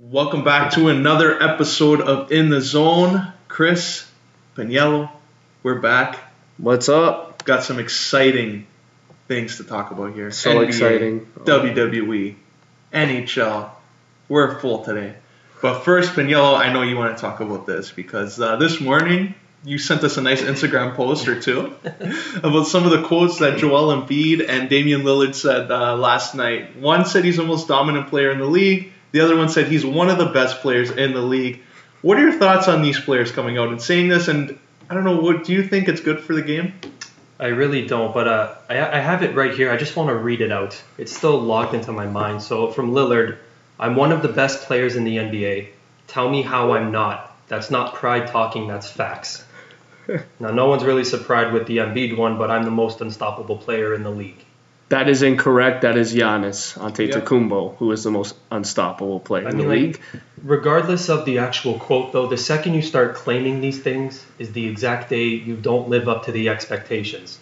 Welcome back to another episode of In the Zone. Chris, Paniello, we're back. What's up? Got some exciting things to talk about here. So NBA, exciting. WWE, NHL. We're full today. But first, Paniello, I know you want to talk about this because this morning you sent us a nice Instagram post or two about some of the quotes that Joel Embiid and Damian Lillard said last night. One said he's the most dominant player in the league. The other one said he's one of the best players in the league. What are your thoughts on these players coming out and saying this? And I don't know, what do you think it's good for the game? I really don't, but I have it right here. I just want to read it out. It's still logged into my mind. So from Lillard, I'm one of the best players in the NBA. Tell me how I'm not. That's not pride talking, that's facts. Now, no one's really surprised with the Embiid one, but I'm the most unstoppable player in the league. That is incorrect. That is Giannis Antetokounmpo, who is the most unstoppable player in the league. Regardless of the actual quote, though, the second you start claiming these things is the exact day you don't live up to the expectations.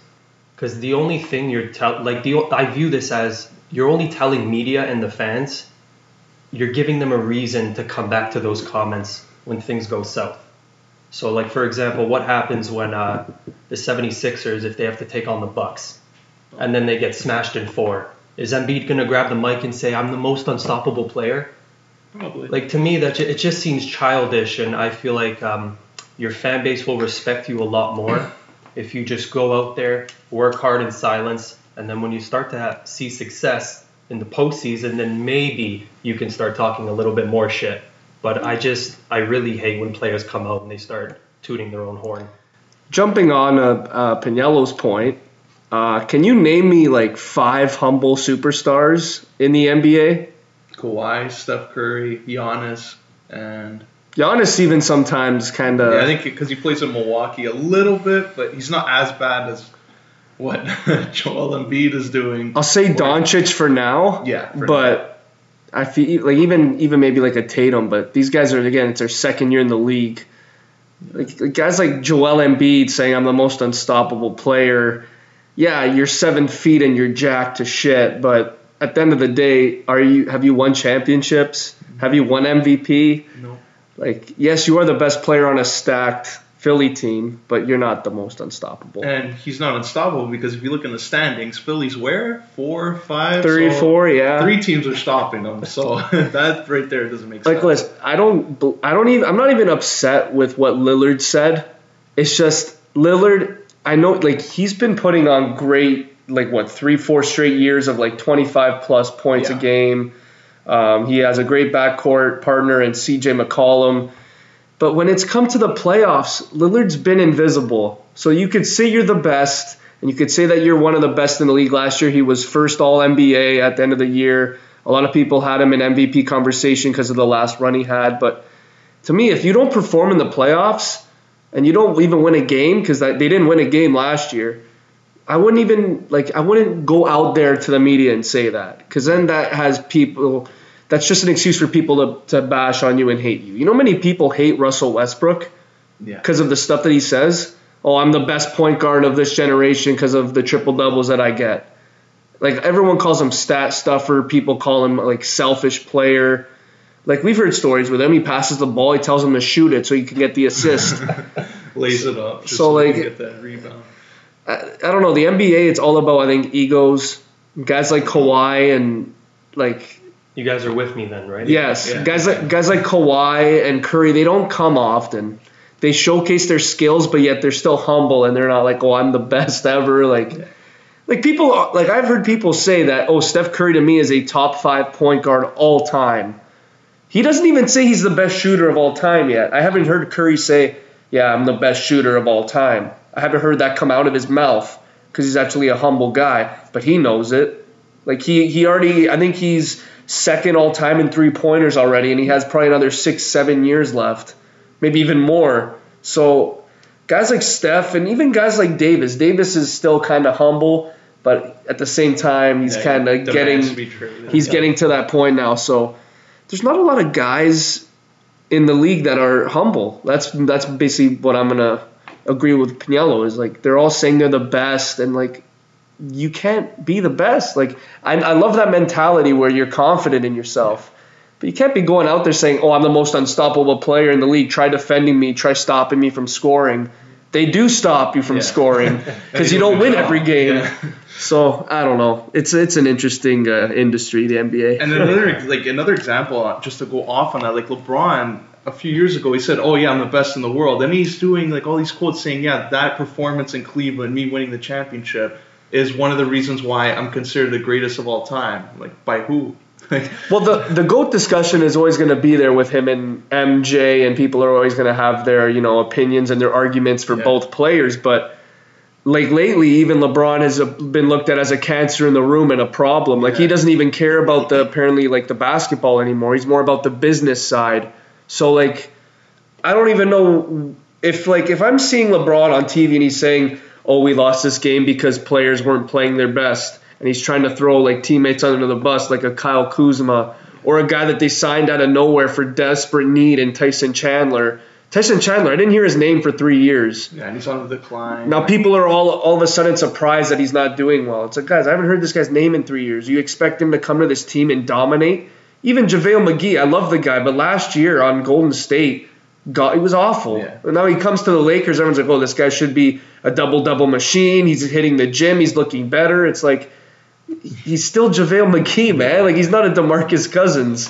Because the only thing you're I view this as you're only telling media and the fans, you're giving them a reason to come back to those comments when things go south. So, like, for example, what happens when the 76ers, if they have to take on the Bucks? And then they get smashed in four. Is Embiid going to grab the mic and say, I'm the most unstoppable player? Probably. Like, to me, that it just seems childish, and I feel like your fan base will respect you a lot more if you just go out there, work hard in silence, and then when you start to see success in the postseason, then maybe you can start talking a little bit more shit. But I really hate when players come out and they start tooting their own horn. Jumping on Paniello's point, can you name me like five humble superstars in the NBA? Kawhi, Steph Curry, Giannis, and... Giannis even sometimes kind of... Yeah, I think because he plays in Milwaukee a little bit, but he's not as bad as what Joel Embiid is doing. I'll say Doncic for now. Yeah. I feel like even maybe like a Tatum, but these guys are, again, it's their second year in the league. Like guys like Joel Embiid saying, I'm the most unstoppable player... Yeah, you're 7 feet and you're jacked to shit, but at the end of the day, have you won championships? Have you won MVP? No. Like, yes, you are the best player on a stacked Philly team, but you're not the most unstoppable. And he's not unstoppable because if you look in the standings, Philly's where? 4, 5? 3, 4, yeah. 3 teams are stopping them, so that right there doesn't make sense. Like, listen, I'm not even upset with what Lillard said. It's just Lillard. I know, like, he's been putting on great, like, 3-4 straight years of, like, 25-plus points a game. He has a great backcourt partner in C.J. McCollum. But when it's come to the playoffs, Lillard's been invisible. So you could say you're the best, and you could say that you're one of the best in the league. Last year, he was first All-NBA at the end of the year. A lot of people had him in MVP conversation because of the last run he had. But to me, if you don't perform in the playoffs – and you don't even win a game, because they didn't win a game last year, I wouldn't go out there to the media and say that, because then that's just an excuse for people to bash on you and hate you. You know, many people hate Russell Westbrook because of the stuff that he says. Oh, I'm the best point guard of this generation because of the triple doubles that I get. Like, everyone calls him stat stuffer. People call him like selfish player. Like, we've heard stories with him. He passes the ball. He tells him to shoot it so he can get the assist. Lays it up. Just so, like, get that rebound. I don't know. The NBA, it's all about, I think, egos. Guys like Kawhi and, like... You guys are with me then, right? Yes. Yeah. Guys like Kawhi and Curry, they don't come often. They showcase their skills, but yet they're still humble, and they're not like, oh, I'm the best ever. Like people... Like, I've heard people say that, oh, Steph Curry to me is a top 5 point guard all time. He doesn't even say he's the best shooter of all time yet. I haven't heard Curry say, yeah, I'm the best shooter of all time. I haven't heard that come out of his mouth because he's actually a humble guy, but he knows it. Like, he already – I think he's second all time in three-pointers already, and he has probably another 6-7 years left, maybe even more. So guys like Steph and even guys like Davis. Davis is still kind of humble, but at the same time he's kind of getting to that point now. So – there's not a lot of guys in the league that are humble. That's basically what I'm gonna agree with Paniello is, like, they're all saying they're the best, and like, you can't be the best. Like, I love that mentality where you're confident in yourself. But you can't be going out there saying, oh, I'm the most unstoppable player in the league. Try defending me. Try stopping me from scoring. They do stop you from scoring because you don't win every game. Yeah. So I don't know. It's an interesting industry, the NBA. And another example, just to go off on that, like LeBron a few years ago, he said, "Oh yeah, I'm the best in the world," and he's doing like all these quotes saying, "Yeah, that performance in Cleveland, me winning the championship, is one of the reasons why I'm considered the greatest of all time." Like by who? Well, the GOAT discussion is always going to be there with him and MJ, and people are always going to have their opinions and their arguments for both players. But like lately, even LeBron has been looked at as a cancer in the room and a problem. Like he doesn't even care about the basketball anymore. He's more about the business side. So like I don't even know if I'm seeing LeBron on TV and he's saying, "Oh, we lost this game because players weren't playing their best." And he's trying to throw teammates under the bus, like a Kyle Kuzma or a guy that they signed out of nowhere for desperate need, and Tyson Chandler. Tyson Chandler, I didn't hear his name for 3 years. Yeah, and he's on the decline. Now people are all of a sudden surprised that he's not doing well. It's like, guys, I haven't heard this guy's name in 3 years. You expect him to come to this team and dominate? Even JaVale McGee, I love the guy, but last year on Golden State, it was awful. Yeah. And now he comes to the Lakers, everyone's like, oh, this guy should be a double-double machine. He's hitting the gym. He's looking better. It's like, he's still JaVale McGee, man. Like, he's not a DeMarcus Cousins.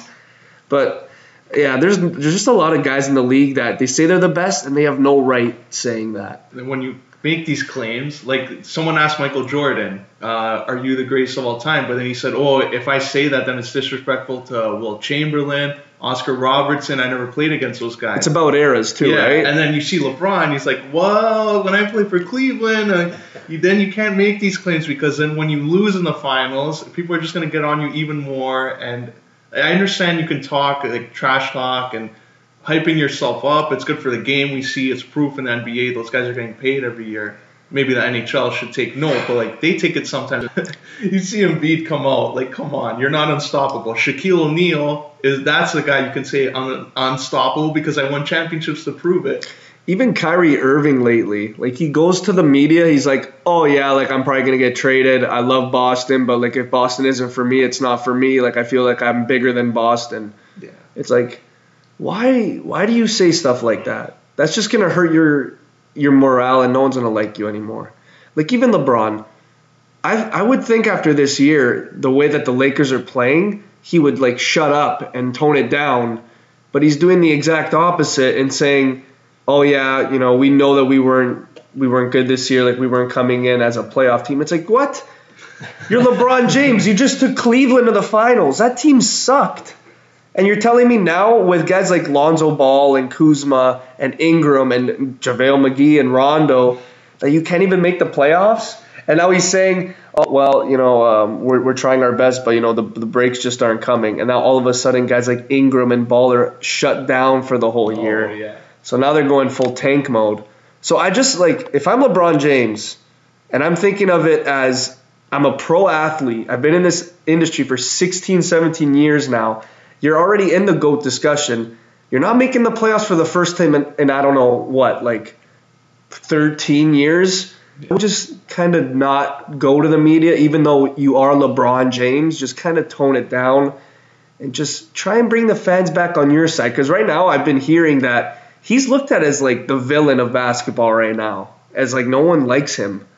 But, yeah, there's just a lot of guys in the league that they say they're the best, and they have no right saying that. And when you make these claims, like someone asked Michael Jordan, are you the greatest of all time? But then he said, oh, if I say that, then it's disrespectful to Will Chamberlain, Oscar Robertson. I never played against those guys. It's about eras too, right? And then you see LeBron, he's like, whoa, when I play for Cleveland, then you can't make these claims, because then when you lose in the finals, people are just going to get on you even more. And I understand you can talk like trash talk and hyping yourself up. It's good for the game. We see it's proof in the NBA. Those guys are getting paid every year. Maybe the NHL should take note, but they take it sometimes. You see Embiid come out, come on, you're not unstoppable. Shaquille O'Neal that's the guy you can say I'm unstoppable because I won championships to prove it. Even Kyrie Irving lately, he goes to the media, he's like, oh yeah, I'm probably gonna get traded. I love Boston, but if Boston isn't for me, it's not for me. I feel like I'm bigger than Boston. Yeah, it's like, why do you say stuff like that? That's just gonna hurt your morale, and no one's going to like you anymore. Even LeBron, I would think after this year, the way that the Lakers are playing, he would, shut up and tone it down. But he's doing the exact opposite and saying, oh, yeah, we know that we weren't good this year. We weren't coming in as a playoff team. It's like, what? You're LeBron James. You just took Cleveland to the finals. That team sucked. And you're telling me now with guys like Lonzo Ball and Kuzma and Ingram and JaVale McGee and Rondo that you can't even make the playoffs? And now he's saying, oh, well, we're trying our best, but, the breaks just aren't coming. And now all of a sudden guys like Ingram and Ball are shut down for the whole year. Yeah. So now they're going full tank mode. So I just, if I'm LeBron James and I'm thinking of it as I'm a pro athlete, I've been in this industry for 16, 17 years now, you're already in the GOAT discussion. You're not making the playoffs for the first time in I don't know what, 13 years. Yeah. Just kind of not go to the media, even though you are LeBron James. Just kind of tone it down and just try and bring the fans back on your side. Because right now I've been hearing that he's looked at as the villain of basketball right now, as no one likes him.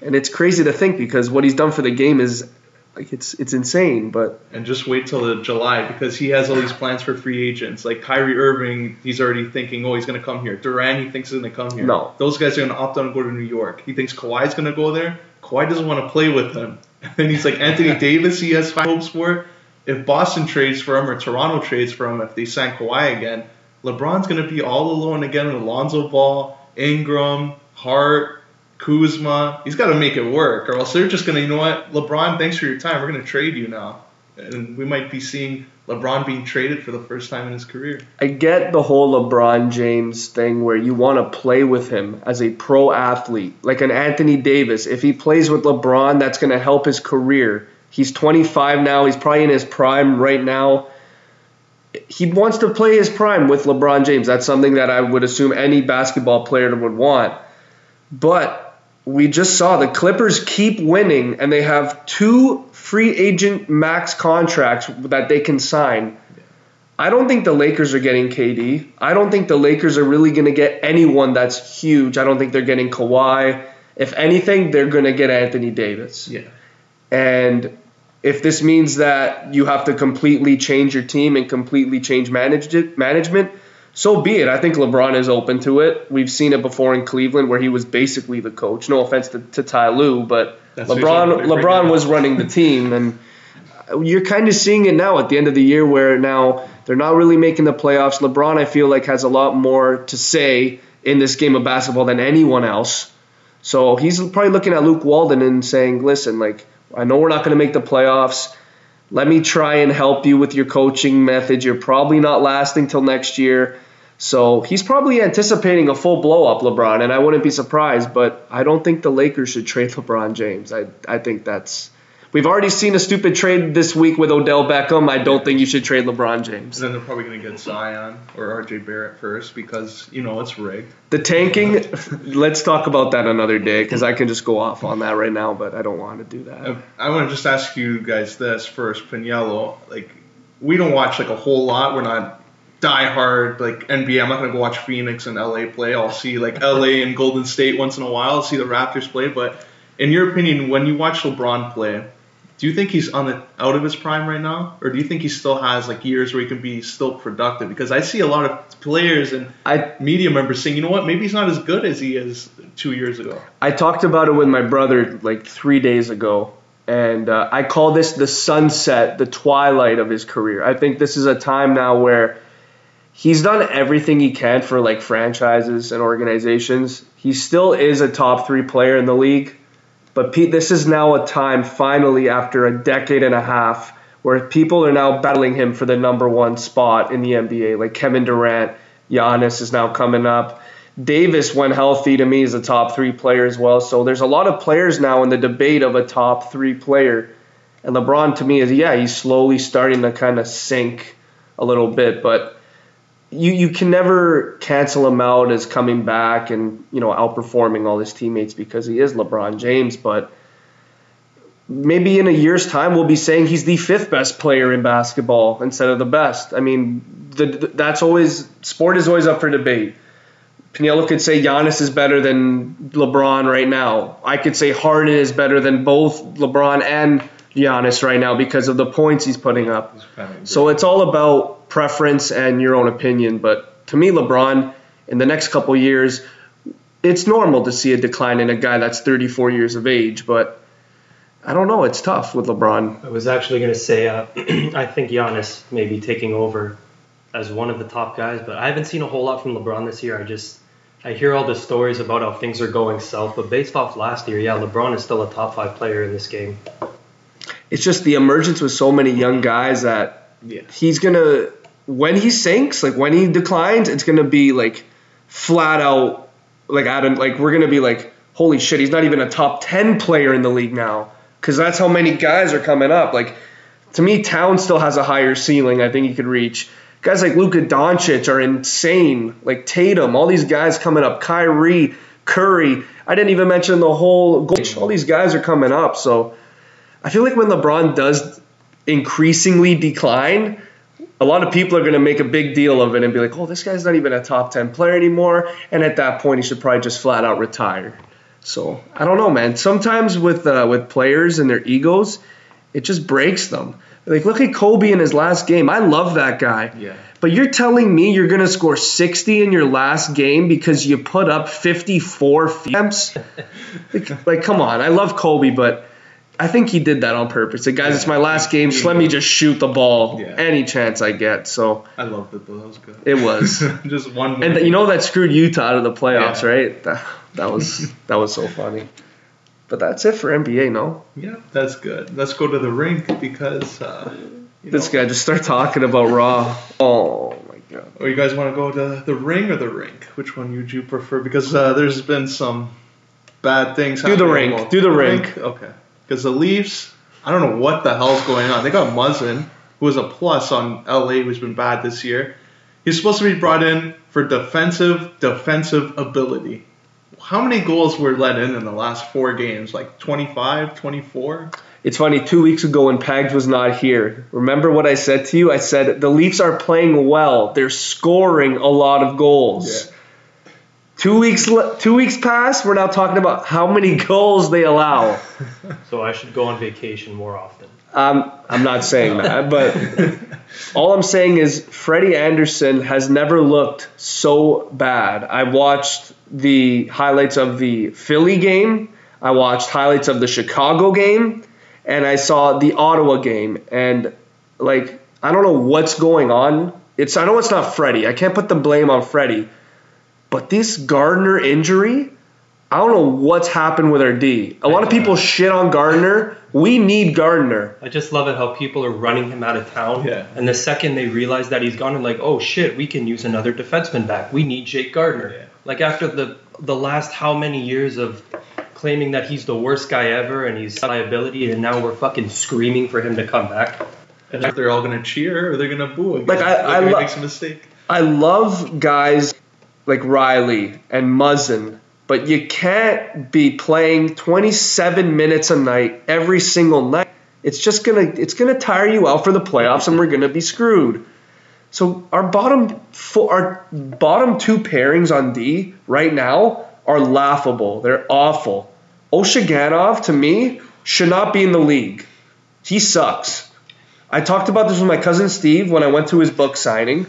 And it's crazy to think because what he's done for the game is – it's insane, but... And just wait till July, because he has all these plans for free agents. Kyrie Irving, he's already thinking, oh, he's going to come here. Durant, he thinks he's going to come here. No. Those guys are going to opt out and go to New York. He thinks Kawhi's going to go there. Kawhi doesn't want to play with him. And he's Anthony Davis, he has high hopes for. If Boston trades for him or Toronto trades for him, if they sign Kawhi again, LeBron's going to be all alone again with Lonzo Ball, Ingram, Hart, Kuzma. He's got to make it work, or else they're just going to, LeBron, thanks for your time. We're going to trade you now. And we might be seeing LeBron being traded for the first time in his career. I get the whole LeBron James thing where you want to play with him as a pro athlete, like an Anthony Davis. If he plays with LeBron, that's going to help his career. He's 25 now. He's probably in his prime right now. He wants to play his prime with LeBron James. That's something that I would assume any basketball player would want. But we just saw the Clippers keep winning, and they have 2 free agent max contracts that they can sign. I don't think the Lakers are getting KD. I don't think the Lakers are really going to get anyone that's huge. I don't think they're getting Kawhi. If anything, they're going to get Anthony Davis. Yeah. And if this means that you have to completely change your team and completely change management, so be it. I think LeBron is open to it. We've seen it before in Cleveland where he was basically the coach. No offense to Ty Lue, but LeBron was running the team. And you're kind of seeing it now at the end of the year where now – they're not really making the playoffs. LeBron, I feel like, has a lot more to say in this game of basketball than anyone else. So he's probably looking at Luke Walton and saying, listen, like, I know we're not going to make the playoffs. Let me try and help you with your coaching method. You're probably not lasting till next year. So he's probably anticipating a full blow-up, LeBron, and I wouldn't be surprised. But I don't think the Lakers should trade LeBron James. I think that's... We've already seen a stupid trade this week with Odell Beckham. I don't think you should trade LeBron James. And then they're probably going to get Zion or RJ Barrett first because, you know, it's rigged. The tanking, let's talk about that another day because I can just go off on that right now, but I don't want to do that. I want to just ask you guys this first. Piniello, like, we don't watch, like, a whole lot. We're not diehard, like, NBA. I'm not going to go watch Phoenix and LA play. I'll see, like, LA and Golden State once in a while. I'll see the Raptors play. But in your opinion, when you watch LeBron play, do you think he's out of his prime right now, or do you think he still has like years where he can be still productive? Because I see a lot of players and media members saying, you know what, maybe he's not as good as he is 2 years ago. I talked about it with my brother like 3 days ago, and I call this the sunset, the twilight of his career. I think this is a time now where he's done everything he can for like franchises and organizations. He still is a top three player in the league. But Pete, this is now a time, finally, after a decade and a half, where people are now battling him for the number one spot in the NBA. Like Kevin Durant, Giannis is now coming up. Davis, when healthy, to me, is a top three player as well. So there's a lot of players now in the debate of a top three player. And LeBron, to me, is, yeah, he's slowly starting to kind of sink a little bit. But you can never cancel him out as coming back and, you know, outperforming all his teammates because he is LeBron James. But maybe in a year's time we'll be saying he's the fifth best player in basketball instead of the best. I mean, that's always – sport is always up for debate. Piniello could say Giannis is better than LeBron right now. I could say Harden is better than both LeBron and Giannis right now because of the points he's putting up. So it's all about – preference and your own opinion, but to me, LeBron, in the next couple of years, it's normal to see a decline in a guy that's 34 years of age, but I don't know. It's tough with LeBron. I was actually going to say I think Giannis may be taking over as one of the top guys, but I haven't seen a whole lot from LeBron this year. I hear all the stories about how things are going south, but based off last year, yeah, LeBron is still a top five player in this game. It's just the emergence with so many young guys that he's going to... When he sinks, like when he declines, it's going to be like flat out, like Adam, like we're going to be like, holy shit, he's not even a top 10 player in the league now because that's how many guys are coming up. Like to me, Town still has a higher ceiling I think he could reach. Guys like Luka Doncic are insane, like Tatum, all these guys coming up, Kyrie, Curry. I didn't even mention the whole goal. All these guys are coming up. So I feel like when LeBron does increasingly decline, a lot of people are going to make a big deal of it and be like, oh, this guy's not even a top 10 player anymore. And at that point, he should probably just flat out retire. So I don't know, man. Sometimes with players and their egos, it just breaks them. Like, look at Kobe in his last game. I love that guy. Yeah. But you're telling me you're going to score 60 in your last game because you put up 54 attempts? like, come on. I love Kobe, but... I think he did that on purpose. Like, guys, it's my last game. Just let me just shoot the ball any chance I get. So I loved it, though. That was good. It was. Just one. And you know that screwed Utah out of the playoffs, right? That was so funny. But that's it for NBA, no? Yeah, that's good. Let's go to the rink because guy just started talking about Raw. Oh, my God. Or you guys want to go to the ring or the rink? Which one would you prefer? Because there's been some bad things happening. Do the rink. Okay. Because the Leafs, I don't know what the hell's going on. They got Muzzin, who was a plus on LA, who's been bad this year. He's supposed to be brought in for defensive ability. How many goals were let in the last four games? Like 25, 24? It's funny, 2 weeks ago when Pags was not here, remember what I said to you? I said, the Leafs are playing well. They're scoring a lot of goals. Yeah. 2 weeks pass, we're now talking about how many goals they allow. So I should go on vacation more often. I'm not saying that, but all I'm saying is Freddie Andersen has never looked so bad. I watched the highlights of the Philly game. I watched highlights of the Chicago game. And I saw the Ottawa game, and like I don't know what's going on. I know it's not Freddie. I can't put the blame on Freddie, but this Gardiner injury, I don't know what's happened with our D. A lot of people shit on Gardiner. We need Gardiner. I just love it how people are running him out of town. Yeah. And the second they realize that he's gone, they're like, oh shit, we can use another defenseman back. We need Jake Gardiner. Yeah. Like after the last how many years of claiming that he's the worst guy ever and he's a liability, and now we're fucking screaming for him to come back. And if they're all gonna cheer or they're gonna boo again. Like I makes a mistake. I love guys like Rielly and Muzzin, but you can't be playing 27 minutes a night every single night. It's gonna tire you out for the playoffs, and we're gonna be screwed. So our bottom two pairings on D right now are laughable. They're awful. Ozhiganov, to me, should not be in the league. He sucks. I talked about this with my cousin Steve when I went to his book signing,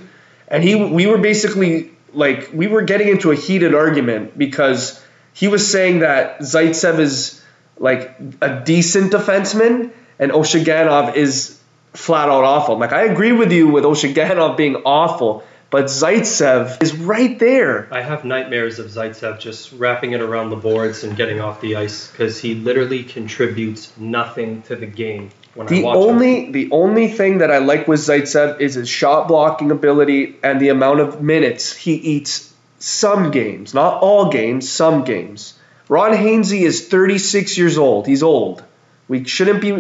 and we were basically like we were getting into a heated argument because he was saying that Zaitsev is like a decent defenseman and Ozhiganov is flat out awful. I'm like, I agree with you with Ozhiganov being awful, but Zaitsev is right there. I have nightmares of Zaitsev just wrapping it around the boards and getting off the ice because he literally contributes nothing to the game when I watch him. The only thing that I like with Zaitsev is his shot blocking ability and the amount of minutes he eats some games. Not all games, some games. Ron Hainsey is 36 years old. He's old. We shouldn't be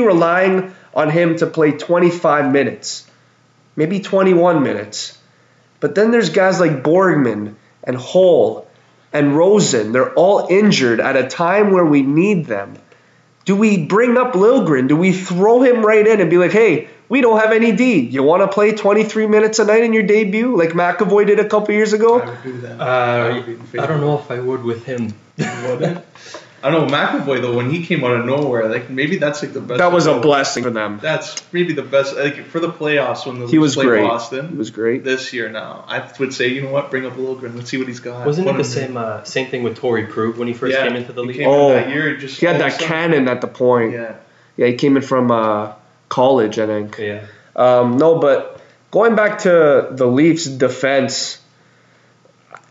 relying on him to play 25 minutes. Maybe 21 minutes. But then there's guys like Borgman and Hole and Rosen. They're all injured at a time where we need them. Do we bring up Liljegren? Do we throw him right in and be like, hey, we don't have any D. You want to play 23 minutes a night in your debut like McAvoy did a couple years ago? I would do that. I don't know if I would with him. I don't know, McAvoy, though, when he came out of nowhere, like maybe that's like the best. That was a blessing for them. That's maybe the best. Like for the playoffs when the Leafs played Boston. He was great. This year now. I would say, you know what, bring up Liljegren. Let's see what he's got. Wasn't it the same thing with Torrey Krug when he first came into the league? He had that cannon at the point. Yeah. Yeah, he came in from college, I think. Yeah. No, but going back to the Leafs' defense,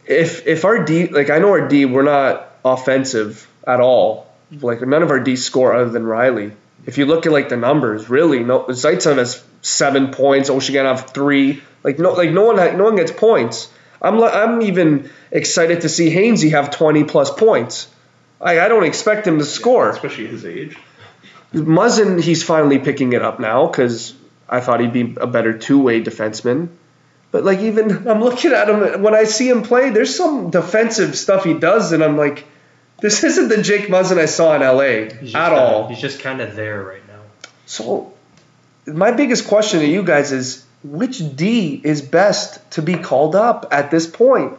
if our D, like I know our D, we're not offensive at all. Like none of our D score other than Rielly. If you look at like the numbers, really, no. Zaitsev has 7 points. Ozhiganov 3. No one gets points. I'm even excited to see Hainsey have 20+ points. I don't expect him to score, especially his age. Muzzin, he's finally picking it up now because I thought he'd be a better two-way defenseman. But like even I'm looking at him when I see him play. There's some defensive stuff he does, and I'm like, this isn't the Jake Muzzin I saw in LA at all. He's just kind of there right now. So my biggest question to you guys is, which D is best to be called up at this point?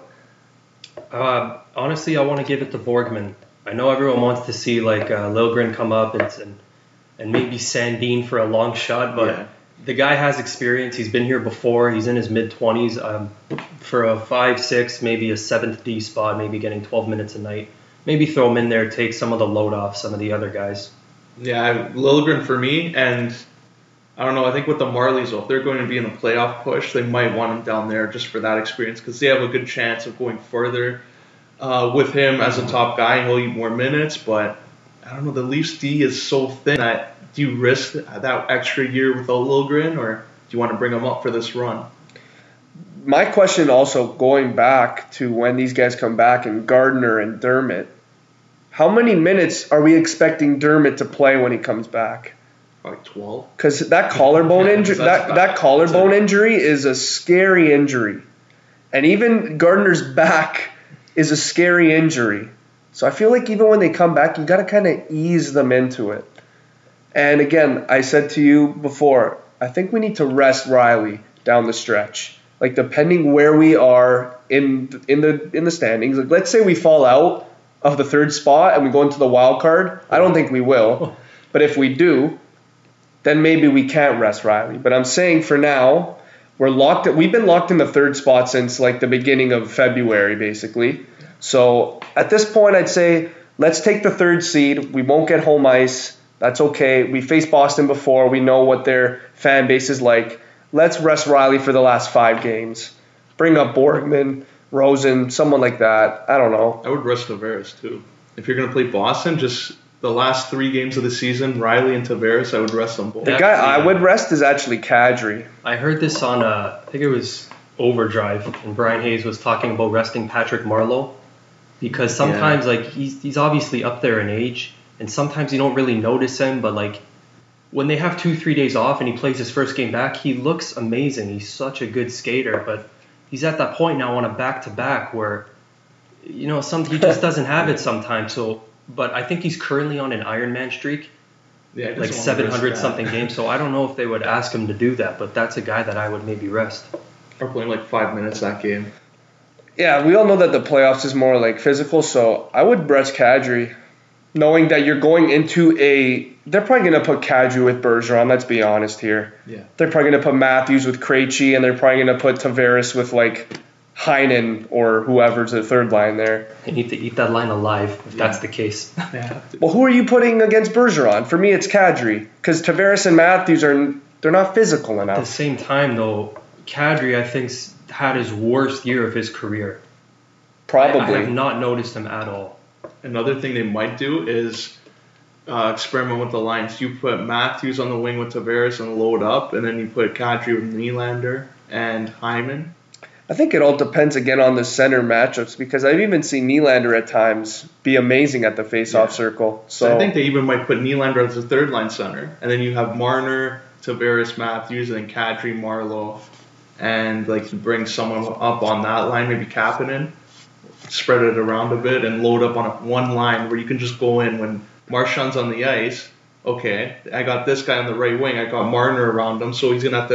Honestly, I want to give it to Borgman. I know everyone wants to see like Liljegren come up and maybe Sandin for a long shot, but the guy has experience. He's been here before. He's in his mid-20s. For a 5-6, maybe a 7th D spot, maybe getting 12 minutes a night. Maybe throw him in there, take some of the load off some of the other guys. Yeah, Liljegren for me, and I don't know, I think with the Marlies, if they're going to be in a playoff push, they might want him down there just for that experience because they have a good chance of going further with him as a top guy. He'll eat more minutes, but I don't know, the Leafs D is so thin that do you risk that extra year without Liljegren, or do you want to bring him up for this run? My question also, going back to when these guys come back and Gardiner and Dermott, how many minutes are we expecting Dermott to play when he comes back? Like 12. Because that collarbone injury, that collarbone injury is a scary injury. And even Gardner's back is a scary injury. So I feel like even when they come back, you got to kind of ease them into it. And again, I said to you before, I think we need to rest Rielly down the stretch. Like, depending where we are in the standings, like, let's say we fall out of the third spot and we go into the wild card. I don't think we will, but if we do, then maybe we can't rest Rielly. But I'm saying for now, we're locked. We've been locked in the third spot since like the beginning of February, basically. So at this point, I'd say let's take the third seed. We won't get home ice. That's okay. We faced Boston before. We know what their fan base is like. Let's rest Rielly for the last 5 games. Bring up Borgman, Rosen, someone like that. I don't know. I would rest Tavares too. If you're going to play Boston, just the last 3 games of the season, Rielly and Tavares, I would rest them both. The guy I would rest is actually Kadri. I heard this on, I think it was Overdrive, and Brian Hayes was talking about resting Patrick Marleau because sometimes like he's obviously up there in age, and sometimes you don't really notice him, but like, when they have 2-3 days off and he plays his first game back, he looks amazing. He's such a good skater, but he's at that point now on a back-to-back where, you know, he just doesn't have it sometimes. So, but I think he's currently on an Ironman streak, like 700-something games. So I don't know if they would ask him to do that, but that's a guy that I would maybe rest. Or play like 5 minutes that game. Yeah, we all know that the playoffs is more like physical, so I would rest Kadri. Knowing that you're going into they're probably going to put Kadri with Bergeron, let's be honest here. Yeah. They're probably going to put Matthews with Krejci, and they're probably going to put Tavares with, like, Heinen or whoever's the third line there. They need to eat that line alive if that's the case. Yeah. Well, who are you putting against Bergeron? For me, it's Kadri, because Tavares and Matthews, they're not physical enough. At the same time, though, Kadri, I think, had his worst year of his career. Probably. I have not noticed him at all. Another thing they might do is experiment with the lines. You put Matthews on the wing with Tavares and load up, and then you put Kadri with Nylander and Hyman. I think it all depends, again, on the center matchups, because I've even seen Nylander at times be amazing at the faceoff circle. So I think they even might put Nylander as the third-line center, and then you have Marner, Tavares, Matthews, and then Kadri, Marleau, and like bring someone up on that line, maybe Kapanen. Spread it around a bit and load up on one line where you can just go in when Marchand's on the ice. Okay, I got this guy on the right wing. I got Marner around him, so he's gonna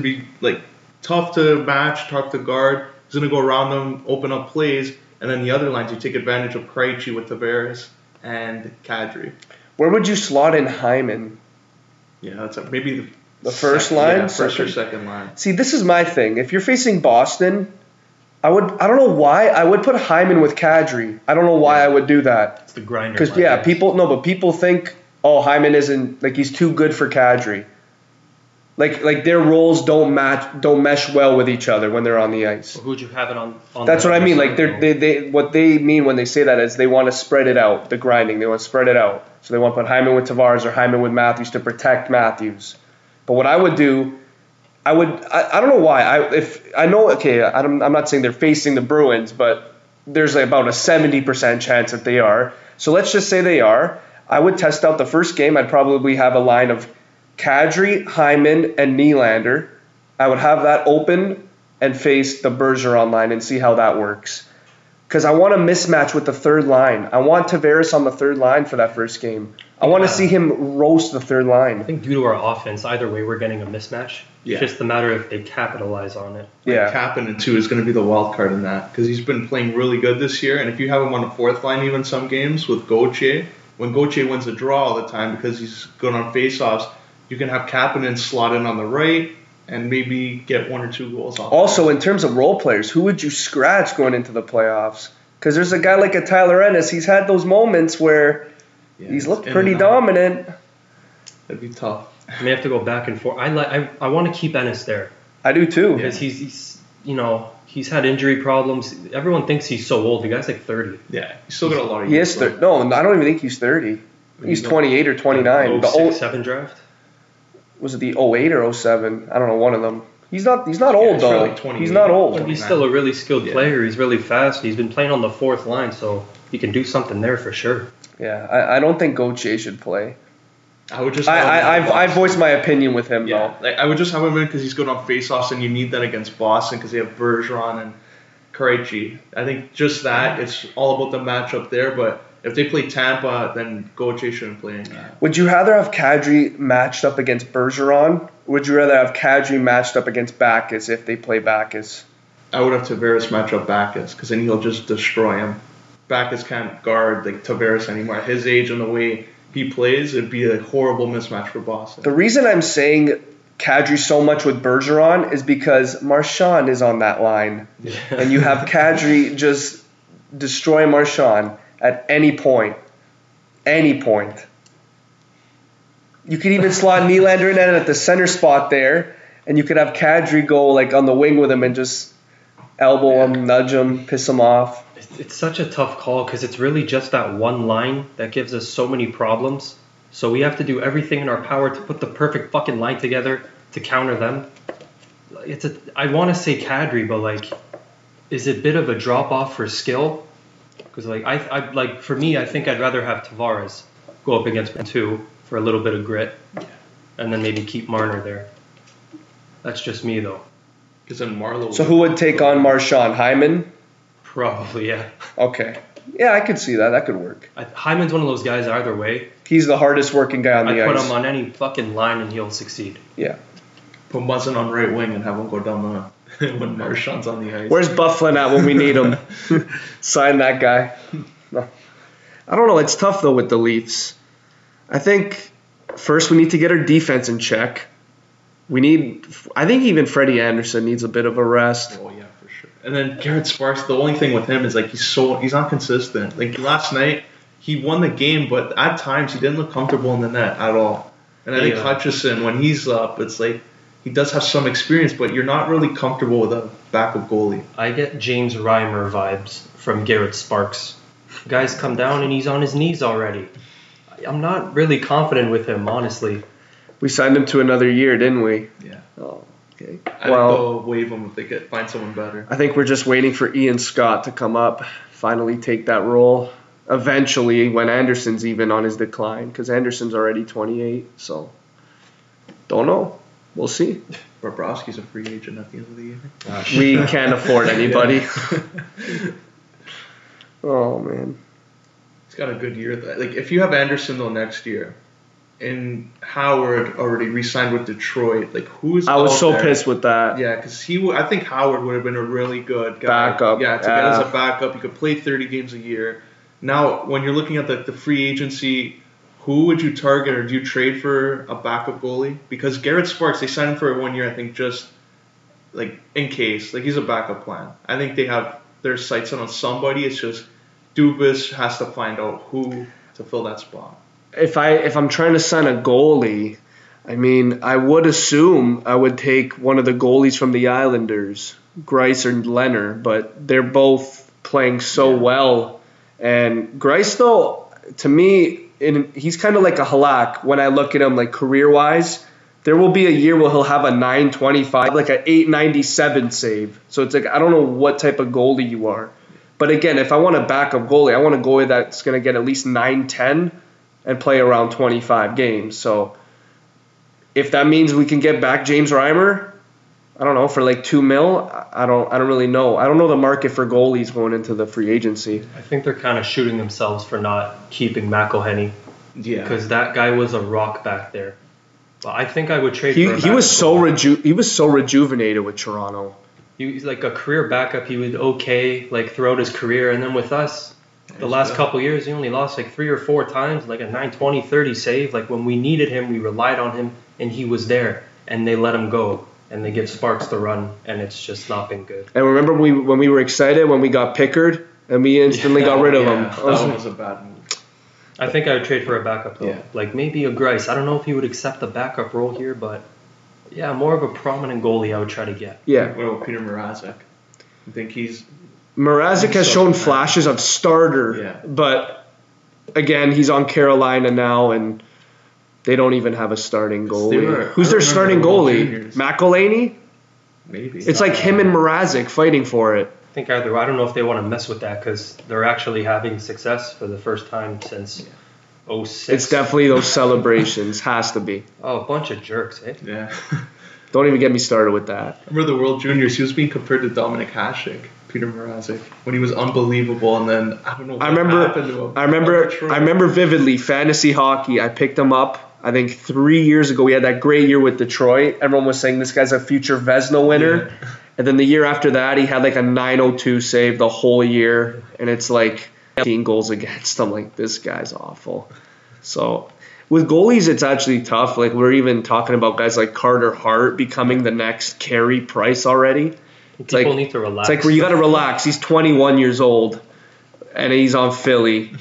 be like tough to match, tough to guard. He's gonna go around them, open up plays, and then the other lines you take advantage of Krejci with Tavares and Kadri. Where would you slot in Hyman? Yeah, that's maybe the first line, first or second line. See, this is my thing. If you're facing Boston. I don't know why I would put Hyman with Kadri. I don't know why I would do that. It's the grinder. Because people think Hyman isn't like he's too good for Kadri. Like their roles don't mesh well with each other when they're on the ice. Well, who would you have it on? That's what I mean. Like they what they mean when they say that is they want to spread it out. The grinding they want to spread it out. So they want to put Hyman with Tavares or Hyman with Matthews to protect Matthews. But what I would do. I don't know why. I'm not saying they're facing the Bruins, but there's about a 70% chance that they are. So let's just say they are. I would test out the first game. I'd probably have a line of Kadri, Hyman, and Nylander. I would have that open and face the Bergeron line and see how that works. Because I want a mismatch with the third line. I want Tavares on the third line for that first game. I want to see him roast the third line. I think due to our offense, either way, we're getting a mismatch. Yeah. It's just a matter of if they capitalize on it. Yeah. Kapanen, too, is going to be the wild card in that because he's been playing really good this year. And if you have him on the fourth line even some games with Gauthier, when Gauthier wins a draw all the time because he's going on faceoffs, you can have Kapanen slot in on the right and maybe get 1 or 2 goals off. Also, in terms of role players, who would you scratch going into the playoffs? Because there's a guy like a Tyler Ennis. He's had those moments where... Yeah, he's looked pretty dominant. That'd be tough. I may have to go back and forth. I want to keep Ennis there. I do too. Because he's had injury problems. Everyone thinks he's so old. The guy's like 30. Yeah, he's still got a lot of years. No, I don't even think he's 30. He's 28 or 29. The 07 draft? Was it the 08 or 07? I don't know, one of them. He's not old though. Like he's not old. He's still a really skilled player. He's really fast. He's been playing on the fourth line, so he can do something there for sure. Yeah, I don't think Gauthier should play. I would just. I've voiced my opinion with him though. Like, I would just have him in because he's good on faceoffs, and you need that against Boston because they have Bergeron and Krejci. I think just that it's all about the matchup there. But If they play Tampa, then Gauthier shouldn't play. Would you rather have Kadri matched up against Bergeron? Would you rather have Kadri matched up against Backes if they play Backes? I would have Tavares match up Backes because then he'll just destroy him. Backes can't guard like Tavares anymore. At his age and the way he plays, it'd be a horrible mismatch for Boston. The reason I'm saying Kadri so much with Bergeron is because Marchand is on that line. Yeah. And you have Kadri just destroy Marchand. At any point. Any point. You could even slot Nylander in at the center spot there, and you could have Kadri go like on the wing with him and just elbow him, nudge him, piss him off. It's such a tough call because it's really just that one line that gives us so many problems. So we have to do everything in our power to put the perfect fucking line together to counter them. I want to say Kadri, but like, is it a bit of a drop-off for skill? Because like for me, I think I'd rather have Tavares go up against two for a little bit of grit, and then maybe keep Marner there. That's just me though. Because then Marlowe. So who would take on Marchand? Hyman? Probably, yeah. Okay. Yeah, I could see that. That could work. Hyman's one of those guys either way. He's the hardest working guy on the ice. I put him on any fucking line and he'll succeed. Yeah. Put Muzzin on right wing and have him go down the. When Marchand's on the ice. Where's Bufflin at when we need him? Sign that guy. No. I don't know. It's tough, though, with the Leafs. I think first we need to get our defense in check. I think even Freddie Andersen needs a bit of a rest. Oh, yeah, for sure. And then Garrett Sparks, the only thing with him is like he's not consistent. Like last night, he won the game, but at times he didn't look comfortable in the net at all. And I think Hutchison, when he's up, it's like, he does have some experience, but you're not really comfortable with a backup goalie. I get James Reimer vibes from Garrett Sparks. The guy's come down and he's on his knees already. I'm not really confident with him, honestly. We signed him to another year, didn't we? Yeah. Oh, okay. I'd go waive him if they could find someone better. I think we're just waiting for Ian Scott to come up, finally take that role. Eventually, when Anderson's even on his decline, because Anderson's already 28, so don't know. We'll see. Bobrovsky's a free agent at the end of the year. We can't afford anybody. Oh, man. He's got a good year. Like, if you have Andersen, though, next year, and Howard already re-signed with Detroit, like, who's I was so there? Pissed with that. Yeah, because I think Howard would have been a really good guy. Backup. Yeah, to get as a backup. You could play 30 games a year. Now, when you're looking at the free agency, who would you target, or do you trade for a backup goalie? Because Garrett Sparks, they signed him for 1 year, I think, just like in case. Like, he's a backup plan. I think they have their sights on somebody. It's just Dubas has to find out who to fill that spot. If I'm trying to sign a goalie, I mean, I would assume I would take one of the goalies from the Islanders, Greiss or Leonard, but they're both playing so well. And Greiss, though, to me, and he's kind of like a Halak when I look at him, like, career-wise. There will be a year where he'll have a 925, like an 897 save. So it's like, I don't know what type of goalie you are. But again, if I want a backup goalie, I want a goalie that's going to get at least 910 and play around 25 games. So if that means we can get back James Reimer, I don't know, for like $2 million, I don't really know. I don't know the market for goalies going into the free agency. I think they're kind of shooting themselves for not keeping McElhinney. Yeah. Because that guy was a rock back there. But I think I would trade for him. He was so rejuvenated with Toronto. He was like a career backup. He was okay like throughout his career. And then with us, the last couple years, he only lost like 3 or 4 times, like a 920-30 save. Like when we needed him, we relied on him, and he was there. And they let him go. And they give Sparks the run, and it's just not been good. And remember when we were excited when we got Pickard, and we instantly got rid of him. That was a bad move. I think I would trade for a backup, though. Yeah. Like, maybe a Greiss. I don't know if he would accept the backup role here, but, yeah, more of a prominent goalie I would try to get. Yeah. What about Peter Mrazek? I think he's... Mrazek has shown flashes of starter, but, again, he's on Carolina now, and... They don't even have a starting goalie. Who's their starting goalie? McElhinney? Maybe. It's like him and Mrazek fighting for it. I think either. I don't know if they want to mess with that because they're actually having success for the first time since 06. It's definitely those celebrations. Has to be. Oh, a bunch of jerks, eh? Yeah. Don't even get me started with that. Remember the World Juniors? He was being compared to Dominic Hasek. Peter Mrazek when he was unbelievable, and then I don't know what happened to him. I remember vividly fantasy hockey. I picked him up. I think 3 years ago, we had that great year with Detroit. Everyone was saying this guy's a future Vezina winner. Yeah. And then the year after that, he had like a 902 save the whole year. And it's like 18 goals against. I'm like, this guy's awful. So with goalies, it's actually tough. Like we're even talking about guys like Carter Hart becoming the next Carey Price already. It's people need to relax. It's like where you got to relax. He's 21 years old and he's on Philly.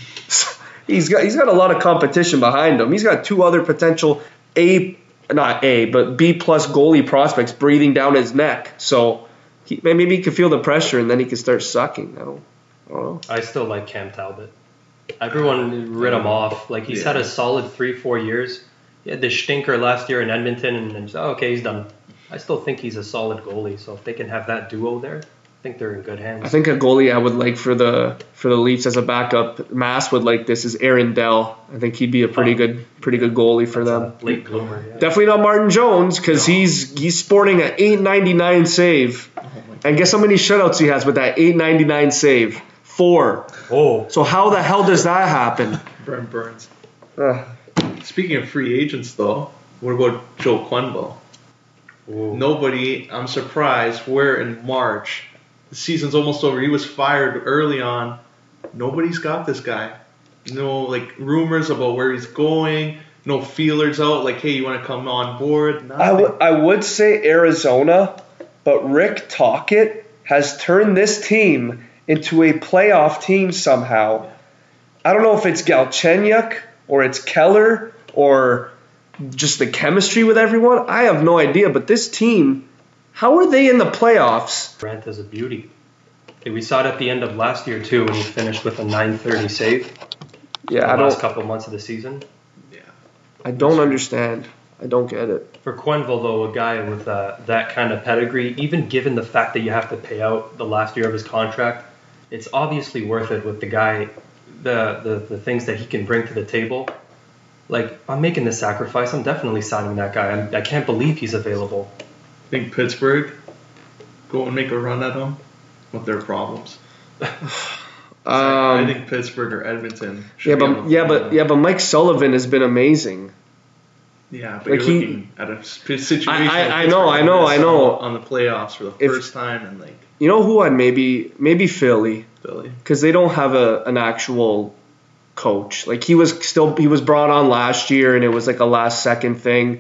He's got a lot of competition behind him. He's got two other potential B-plus goalie prospects breathing down his neck. So maybe he can feel the pressure and then he can start sucking. I don't know. I still like Cam Talbot. Everyone writ him off. Like he's had a solid 3-4 years. He had the stinker last year in Edmonton, and then he's done. I still think he's a solid goalie. So if they can have that duo there, I think they're in good hands. I think a goalie I would like for the Leafs as a backup, Mass would like this, is Aaron Dell. I think he'd be a pretty good goalie for them. Late bloomer. Yeah. Definitely not Martin Jones because he's sporting an 8.99 save, and guess how many shutouts he has with that 8.99 save? 4. Oh. So how the hell does that happen? Brent Burns. Speaking of free agents, though, what about Joe Quenville? Nobody. I'm surprised. We're in March. The season's almost over. He was fired early on. Nobody's got this guy. No, like, rumors about where he's going. No feelers out. Like, hey, you want to come on board? I would say Arizona, but Rick Tocchet has turned this team into a playoff team somehow. I don't know if it's Galchenyuk or it's Keller or just the chemistry with everyone. I have no idea, but this team... how are they in the playoffs? Durant is a beauty. We saw it at the end of last year, too, when he finished with a 930 save. Yeah, in the last couple months of the season. Yeah, I don't understand. I don't get it. For Quenville, though, a guy with that kind of pedigree, even given the fact that you have to pay out the last year of his contract, it's obviously worth it with the guy, the things that he can bring to the table. Like, I'm making this sacrifice. I'm definitely signing that guy. I can't believe he's available. I think Pittsburgh go and make a run at them with their problems. I think Pittsburgh or Edmonton. But Mike Sullivan has been amazing. Yeah, but like you're looking at a situation. I know. On the playoffs for the first time, and like you know who I'd maybe Philly because they don't have an actual coach. Like he was brought on last year, and it was like a last second thing.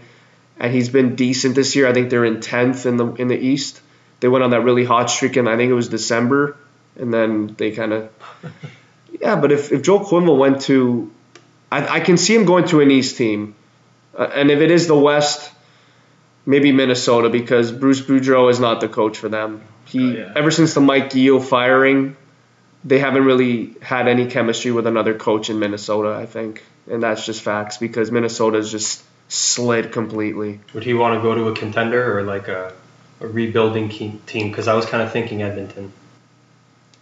And he's been decent this year. I think they're in 10th in the East. They went on that really hot streak, and I think it was December. And then they kind of – yeah, but if Joel Quenville went to – I can see him going to an East team. And if it is the West, maybe Minnesota, because Bruce Boudreau is not the coach for them. Ever since the Mike Yeo firing, they haven't really had any chemistry with another coach in Minnesota, I think. And that's just facts because Minnesota is just – slid completely. Would he want to go to a contender or like a rebuilding team? Because I was kind of thinking Edmonton.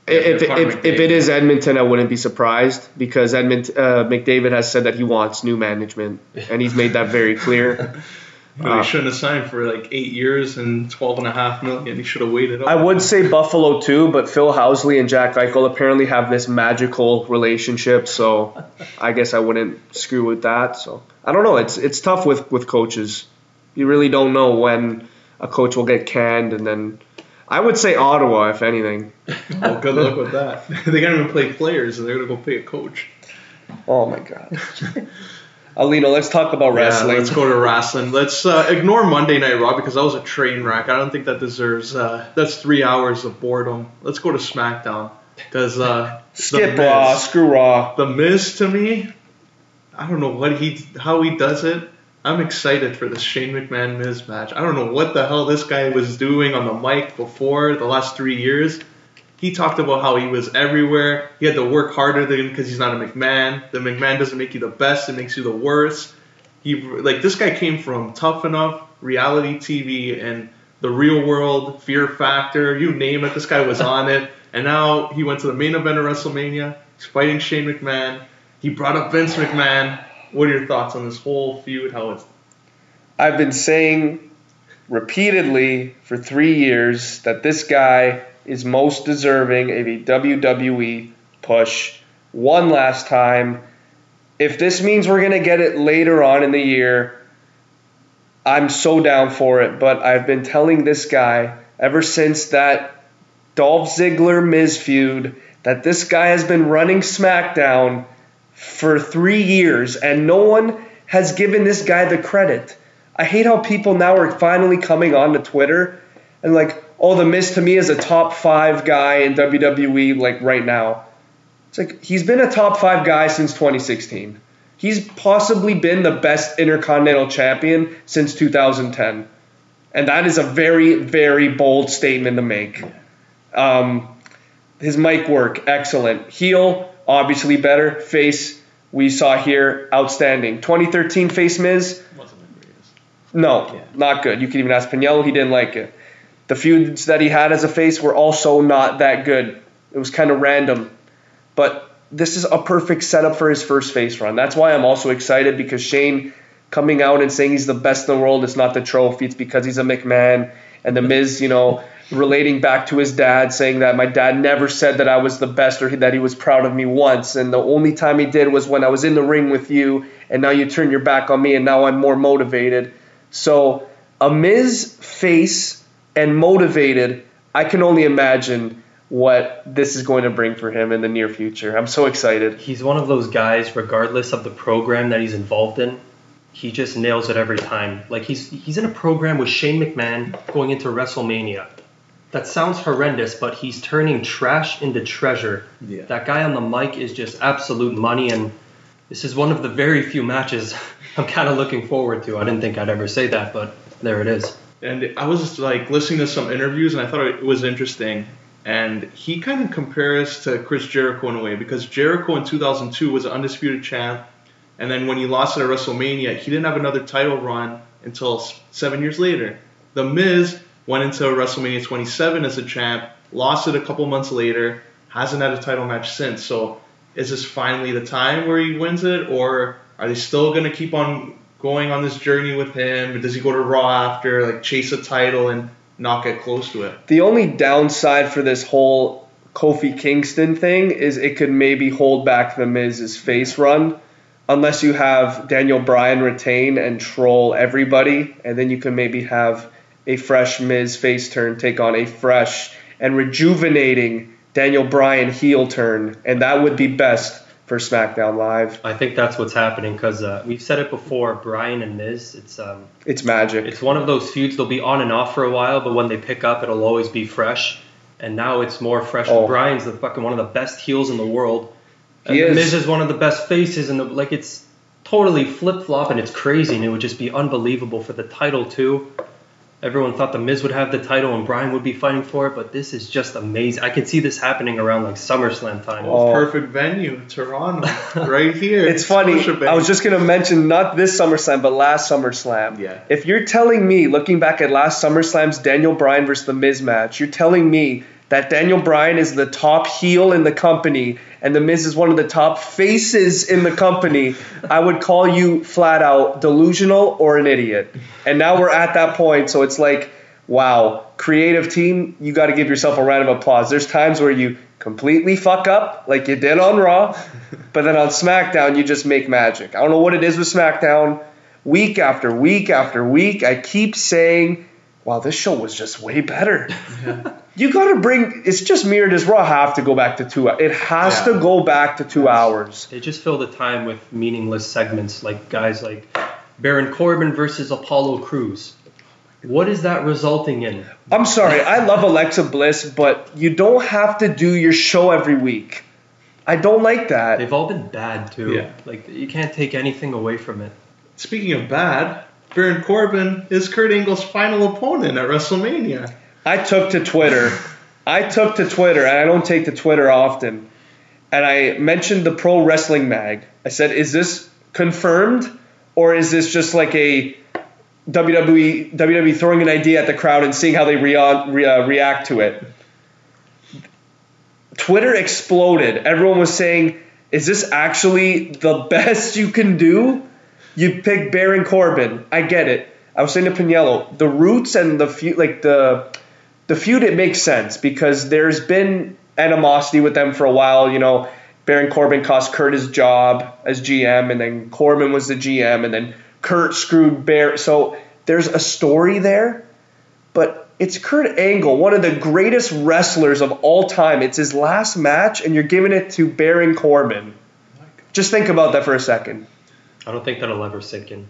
If it is Edmonton, I wouldn't be surprised because McDavid has said that he wants new management, and he's made that very clear. He shouldn't have signed for like 8 years and $12.5 million. He should have waited. I would say Buffalo too, but Phil Housley and Jack Eichel apparently have this magical relationship, so I guess I wouldn't screw with that. So I don't know. It's tough with coaches. You really don't know when a coach will get canned, and then I would say Ottawa, if anything. Well, good luck with that. They can't even play players, and they're gonna go pay a coach. Oh my God. Alino, let's talk about wrestling. Let's go to wrestling. Let's ignore Monday Night Raw because that was a train wreck. I don't think that deserves – that's 3 hours of boredom. Let's go to SmackDown because – skip Raw, screw Raw. The Miz, to me, I don't know how he does it. I'm excited for this Shane McMahon-Miz match. I don't know what the hell this guy was doing on the mic before the last 3 years. He talked about how he was everywhere. He had to work harder because he's not a McMahon. The McMahon doesn't make you the best; it makes you the worst. This guy came from Tough Enough, reality TV, and The Real World, Fear Factor. You name it, this guy was on it. And now he went to the main event of WrestleMania. He's fighting Shane McMahon. He brought up Vince McMahon. What are your thoughts on this whole feud? I've been saying repeatedly for 3 years that this guy is most deserving of a WWE push one last time. If this means we're going to get it later on in the year, I'm so down for it. But I've been telling this guy ever since that Dolph Ziggler-Miz feud that this guy has been running SmackDown for 3 years, and no one has given this guy the credit. I hate how people now are finally coming on to Twitter and like, oh, The Miz to me is a top five guy in WWE like right now. It's like he's been a top five guy since 2016. He's possibly been the best Intercontinental Champion since 2010. And that is a very, very bold statement to make. His mic work, excellent. Heel, obviously better. Face, we saw here, outstanding. 2013 face Miz. No, not good. You can even ask Piniello. He didn't like it. The feuds that he had as a face were also not that good. It was kind of random. But this is a perfect setup for his first face run. That's why I'm also excited, because Shane coming out and saying he's the best in the world, it's not the trophy, it's because he's a McMahon. And The Miz, you know, relating back to his dad, saying that my dad never said that I was the best or that he was proud of me once. And the only time he did was when I was in the ring with you, and now you turn your back on me, and now I'm more motivated. So a Miz face and motivated, I can only imagine what this is going to bring for him in the near future. I'm so excited. He's one of those guys, regardless of the program that he's involved in, he just nails it every time. Like he's in a program with Shane McMahon going into WrestleMania. That sounds horrendous, but he's turning trash into treasure. Yeah. That guy on the mic is just absolute money, and this is one of the very few matches I'm kind of looking forward to. I didn't think I'd ever say that, but there it is. And I was just like listening to some interviews, and I thought it was interesting. And he kind of compares to Chris Jericho in a way, because Jericho in 2002 was an undisputed champ. And then when he lost at WrestleMania, he didn't have another title run until 7 years later. The Miz went into WrestleMania 27 as a champ, lost it a couple months later, hasn't had a title match since. So is this finally the time where he wins it, or are they still going to keep on going on this journey with him? Does he go to Raw after, like chase a title and not get close to it? The only downside for this whole Kofi Kingston thing is it could maybe hold back The Miz's face run, unless you have Daniel Bryan retain and troll everybody, and then you can maybe have a fresh Miz face turn take on a fresh and rejuvenating Daniel Bryan heel turn, and that would be best for SmackDown Live. I think that's what's happening, because we've said it before, Bryan and Miz, it's magic. It's one of those feuds, they'll be on and off for a while, but when they pick up, it'll always be fresh, and now it's more fresh. Oh. Bryan's the fucking one of the best heels in the world. He is. Miz is one of the best faces, and like it's totally flip-flop, and it's crazy, and it would just be unbelievable for the title too. Everyone thought the Miz would have the title and Bryan would be fighting for it, but this is just amazing. I could see this happening around like SummerSlam time. Oh. Perfect venue, Toronto, right here. It's funny. I was just going to mention not this SummerSlam, but last SummerSlam. Yeah. If you're telling me, looking back at last SummerSlam's Daniel Bryan versus The Miz match, you're telling me that Daniel Bryan is the top heel in the company and The Miz is one of the top faces in the company, I would call you flat out delusional or an idiot. And now we're at that point, so it's like, wow, creative team, you got to give yourself a round of applause. There's times where you completely fuck up, like you did on Raw, but then on SmackDown, you just make magic. I don't know what it is with SmackDown. Week after week after week, I keep saying, wow, this show was just way better. Yeah. You got to bring – it's just mirrored as Raw have to go back to 2 hours. It has to go back to 2 hours. They just fill the time with meaningless segments, like guys like Baron Corbin versus Apollo Crews. What is that resulting in? I'm sorry. I love Alexa Bliss, but you don't have to do your show every week. I don't like that. They've all been bad too. Yeah. Like you can't take anything away from it. Speaking of bad, Baron Corbin is Kurt Angle's final opponent at WrestleMania. I took to Twitter, and I don't take to Twitter often, and I mentioned the Pro Wrestling Mag. I said, is this confirmed, or is this just like a WWE throwing an idea at the crowd and seeing how they react to it? Twitter exploded. Everyone was saying, is this actually the best you can do? You pick Baron Corbin. I get it. I was saying to Piniello, the roots and the feud, like the feud, it makes sense because there's been animosity with them for a while. You know, Baron Corbin cost Kurt his job as GM, and then Corbin was the GM, and then Kurt screwed Baron. So there's a story there, but it's Kurt Angle, one of the greatest wrestlers of all time. It's his last match, and you're giving it to Baron Corbin. Just think about that for a second. I don't think that'll ever sink in.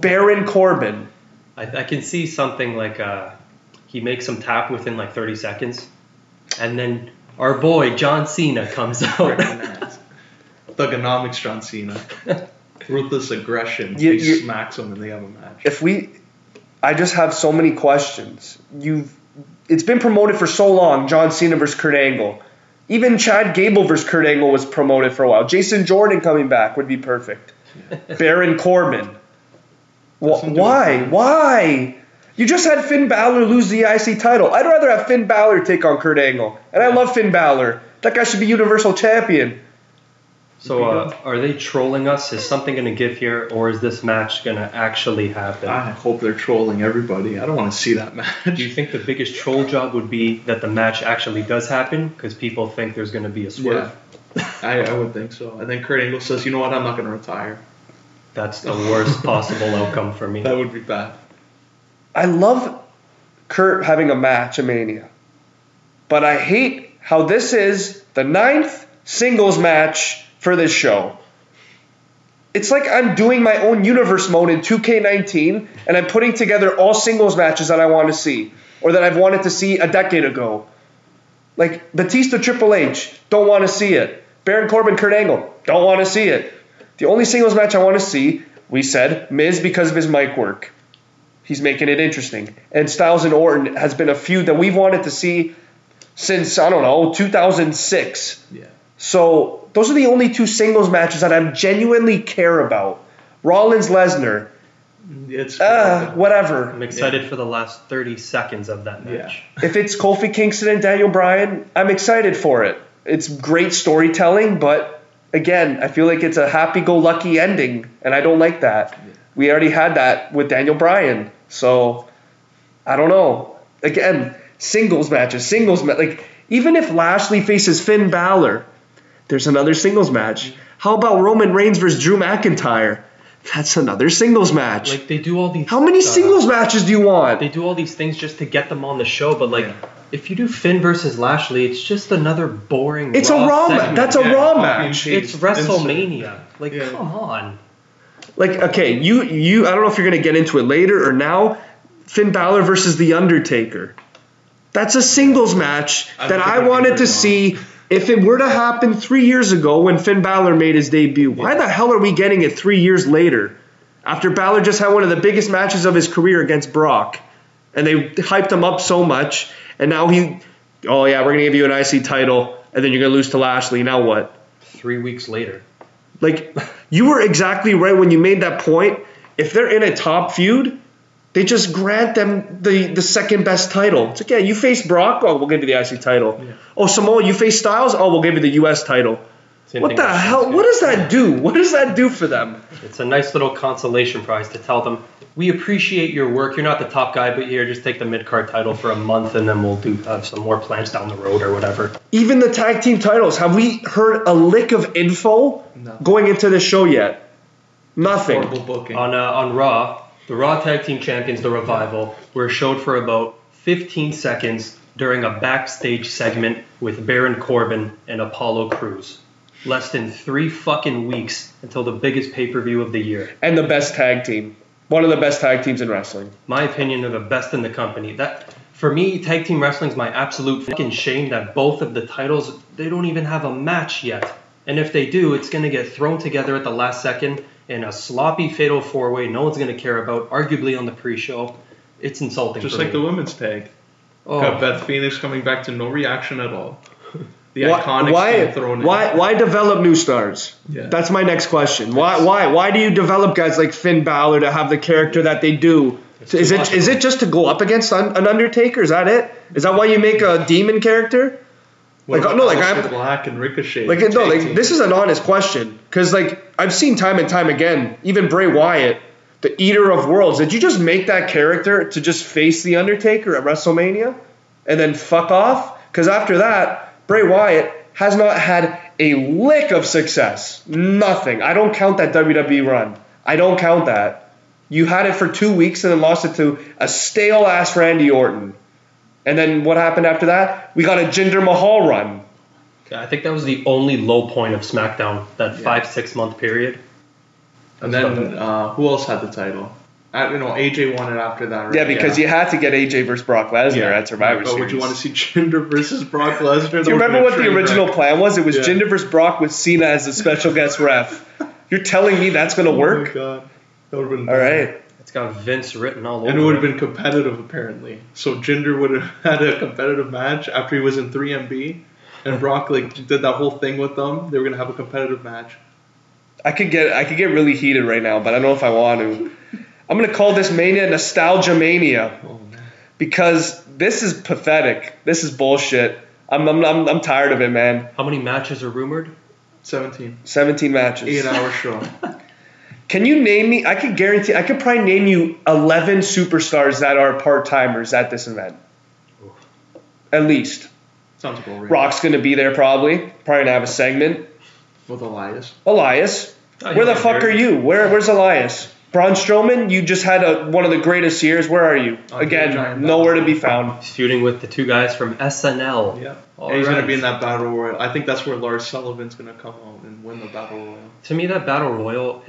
Baron Corbin. I can see something like he makes him tap within like 30 seconds, and then our boy John Cena comes out. Thuganomics John Cena. Ruthless aggression. He smacks him and they have a match. I just have so many questions. It's been promoted for so long, John Cena versus Kurt Angle. Even Chad Gable versus Kurt Angle was promoted for a while. Jason Jordan coming back would be perfect. Baron Corbin. Why? You just had Finn Balor lose the IC title. I'd rather have Finn Balor take on Kurt Angle. And I love Finn Balor. That guy should be Universal Champion. So are they trolling us? Is something going to give here, or is this match going to actually happen? I hope they're trolling everybody. I don't want to see that match. Do you think the biggest troll job would be that the match actually does happen because people think there's going to be a swerve? Yeah, I would think so. And then Kurt Angle says, you know what, I'm not going to retire. That's the worst possible outcome for me. That would be bad. I love Kurt having a match at Mania, but I hate how this is the 9th singles match for this show. It's like I'm doing my own universe mode in 2K19, and I'm putting together all singles matches that I want to see, or that I've wanted to see a decade ago. Like Batista Triple H, don't want to see it. Baron Corbin Kurt Angle, don't want to see it. The only singles match I want to see, we said, Miz because of his mic work. He's making it interesting. And Styles and Orton has been a feud that we've wanted to see since, 2006. Yeah. So those are the only two singles matches that I genuinely care about. Rollins, Lesnar. It's whatever. I'm excited for the last 30 seconds of that match. Yeah. If it's Kofi Kingston and Daniel Bryan, I'm excited for it. It's great storytelling, but again, I feel like it's a happy-go-lucky ending, and I don't like that. Yeah. We already had that with Daniel Bryan, so I don't know. Again, singles matches. Like even if Lashley faces Finn Balor, there's another singles match. How about Roman Reigns versus Drew McIntyre? That's another singles match. Like they do all these. How many singles matches do you want? They do all these things just to get them on the show, but if you do Finn versus Lashley, it's just another boring. It's a Raw match. That's a Raw match. It's WrestleMania. Come on. Okay, you. I don't know if you're gonna get into it later or now. Finn Balor versus The Undertaker. That's a singles match that I wanted to see. If it were to happen 3 years ago when Finn Balor made his debut, why the hell are we getting it 3 years later after Balor just had one of the biggest matches of his career against Brock? And they hyped him up so much, and now we're going to give you an IC title, and then you're going to lose to Lashley. Now what? 3 weeks later. You were exactly right when you made that point. If they're in a top feud, they just grant them the second best title. It's like, you face Brock? Oh, we'll give you the IC title. Yeah. Oh, Samoa, you face Styles? Oh, we'll give you the U.S. title. What the hell? What does that do? What does that do for them? It's a nice little consolation prize to tell them, we appreciate your work. You're not the top guy, but here, just take the mid-card title for a month, and then we'll have some more plans down the road or whatever. Even the tag team titles. Have we heard a lick of info going into this show yet? Nothing. Horrible booking. On Raw... The Raw Tag Team Champions, The Revival, were showed for about 15 seconds during a backstage segment with Baron Corbin and Apollo Crews. Less than 3 fucking weeks until the biggest pay-per-view of the year. And the best tag team. One of the best tag teams in wrestling. My opinion, they're the best in the company. For me, tag team wrestling is my absolute fucking shame that both of the titles, they don't even have a match yet. And if they do, it's going to get thrown together at the last second in a sloppy fatal four-way no one's going to care about, arguably on the pre-show. It's insulting. Just like the women's tag. Oh. Got Beth Phoenix coming back to no reaction at all. The Iconics being thrown in. Why develop new stars? Yeah. That's my next question. Why do you develop guys like Finn Balor to have the character that they do? Is it just to go up against an Undertaker? Is that it? Is that why you make a demon character? Black and Ricochet. This is an honest question because I've seen time and time again, even Bray Wyatt, the Eater of Worlds. Did you just make that character to just face The Undertaker at WrestleMania and then fuck off? Because after that, Bray Wyatt has not had a lick of success. Nothing. I don't count that WWE run. I don't count that. You had it for 2 weeks and then lost it to a stale-ass Randy Orton. And then what happened after that? We got a Jinder Mahal run. Okay, I think that was the only low point of SmackDown, that 5-6 month period. And then who else had the title? AJ won it after that, right? Yeah, because you had to get AJ versus Brock Lesnar at Survivor Series. But would you want to see Jinder versus Brock Lesnar? Do you remember what the original plan was? It was Jinder versus Brock with Cena as a special guest ref. You're telling me that's going to work? Oh, my God. That would have been bad. All right. It's got Vince written all over it. And it would have been competitive, apparently. So Jinder would have had a competitive match after he was in 3MB. And Brock did that whole thing with them. They were going to have a competitive match. I could get really heated right now, but I don't know if I want to. I'm going to call this Mania Nostalgia Mania because this is pathetic. This is bullshit. I'm tired of it, man. How many matches are rumored? 17. 17 matches. 8-hour show. Can you name me? I could probably name you 11 superstars that are part-timers at this event. Oof. At least. Sounds cool. Right? Rock's going to be there probably. Probably going to have a segment. With Elias. Where the fuck are you? Where's Elias? Braun Strowman, you just had one of the greatest years. Where are you? Again, nowhere to be found. Feuding with the two guys from SNL. Yeah. He's going to be in that Battle Royal. I think that's where Lars Sullivan's going to come out and win the Battle Royal. To me, that Battle Royal,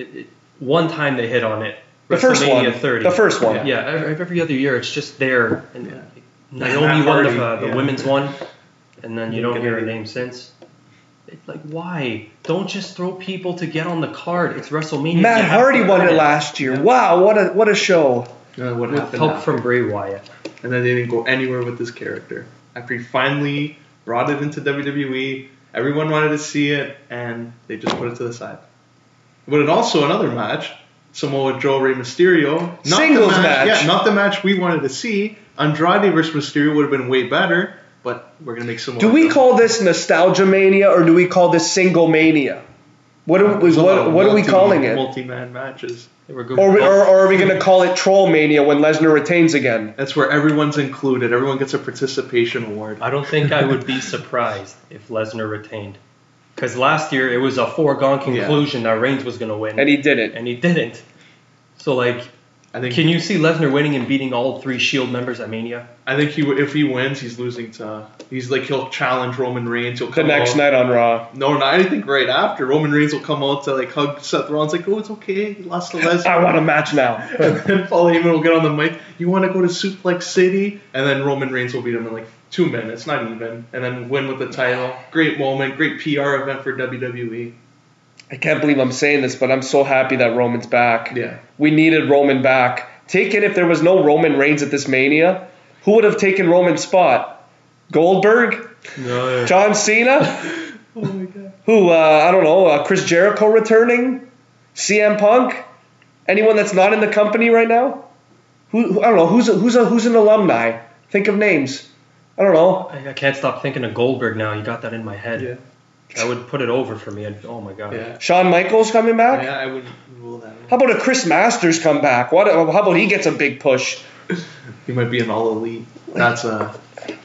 one time they hit on it. The first one. 30. The first one. Yeah, every other year it's just there. And Naomi won the women's one, and then you don't hear her name since. Why? Don't just throw people to get on the card. It's WrestleMania. Matt Hardy won it last year. Yeah. Wow, what a show. What happened with help after? From Bray Wyatt. And then they didn't go anywhere with this character. After he finally brought it into WWE, everyone wanted to see it, and they just put it to the side. But it also, another match, Samoa Joe, Rey Mysterio. Singles match. Yeah, not the match we wanted to see. Andrade versus Mysterio would have been way better. But we're going to make some more. Do we call this Nostalgia Mania or do we call this Single Mania? What are we calling it? Multi-man matches. Or are we going to call it Troll Mania when Lesnar retains again? That's where everyone's included. Everyone gets a participation award. I don't think I would be surprised if Lesnar retained. Because last year it was a foregone conclusion that Reigns was going to win. And he didn't. So can you see Lesnar winning and beating all three Shield members at Mania? I think if he wins, he's losing to. He'll challenge Roman Reigns. He'll come the next night on Raw. No, I think right after Roman Reigns will come out to hug Seth Rollins. Oh, it's okay. He lost to Lesnar. I want a match now. And then Paul Heyman will get on the mic. You want to go to Suplex City? And then Roman Reigns will beat him in 2 minutes, not even, and then win with the title. Great moment. Great PR event for WWE. I can't believe I'm saying this, but I'm so happy that Roman's back. Yeah. We needed Roman back. Take it if there was no Roman Reigns at this Mania. Who would have taken Roman's spot? Goldberg? No. John Cena? Oh, my God. Who, I don't know, Chris Jericho returning? CM Punk? Anyone that's not in the company right now? Who I don't know. Who's an alumni? Think of names. I don't know. I can't stop thinking of Goldberg now. You got that in my head. Yeah. I would put it over for me. Oh, my God. Yeah. Shawn Michaels coming back? Yeah, I would rule that out. How about a Chris Masters come back? How about he gets a big push? He might be an all-elite. That's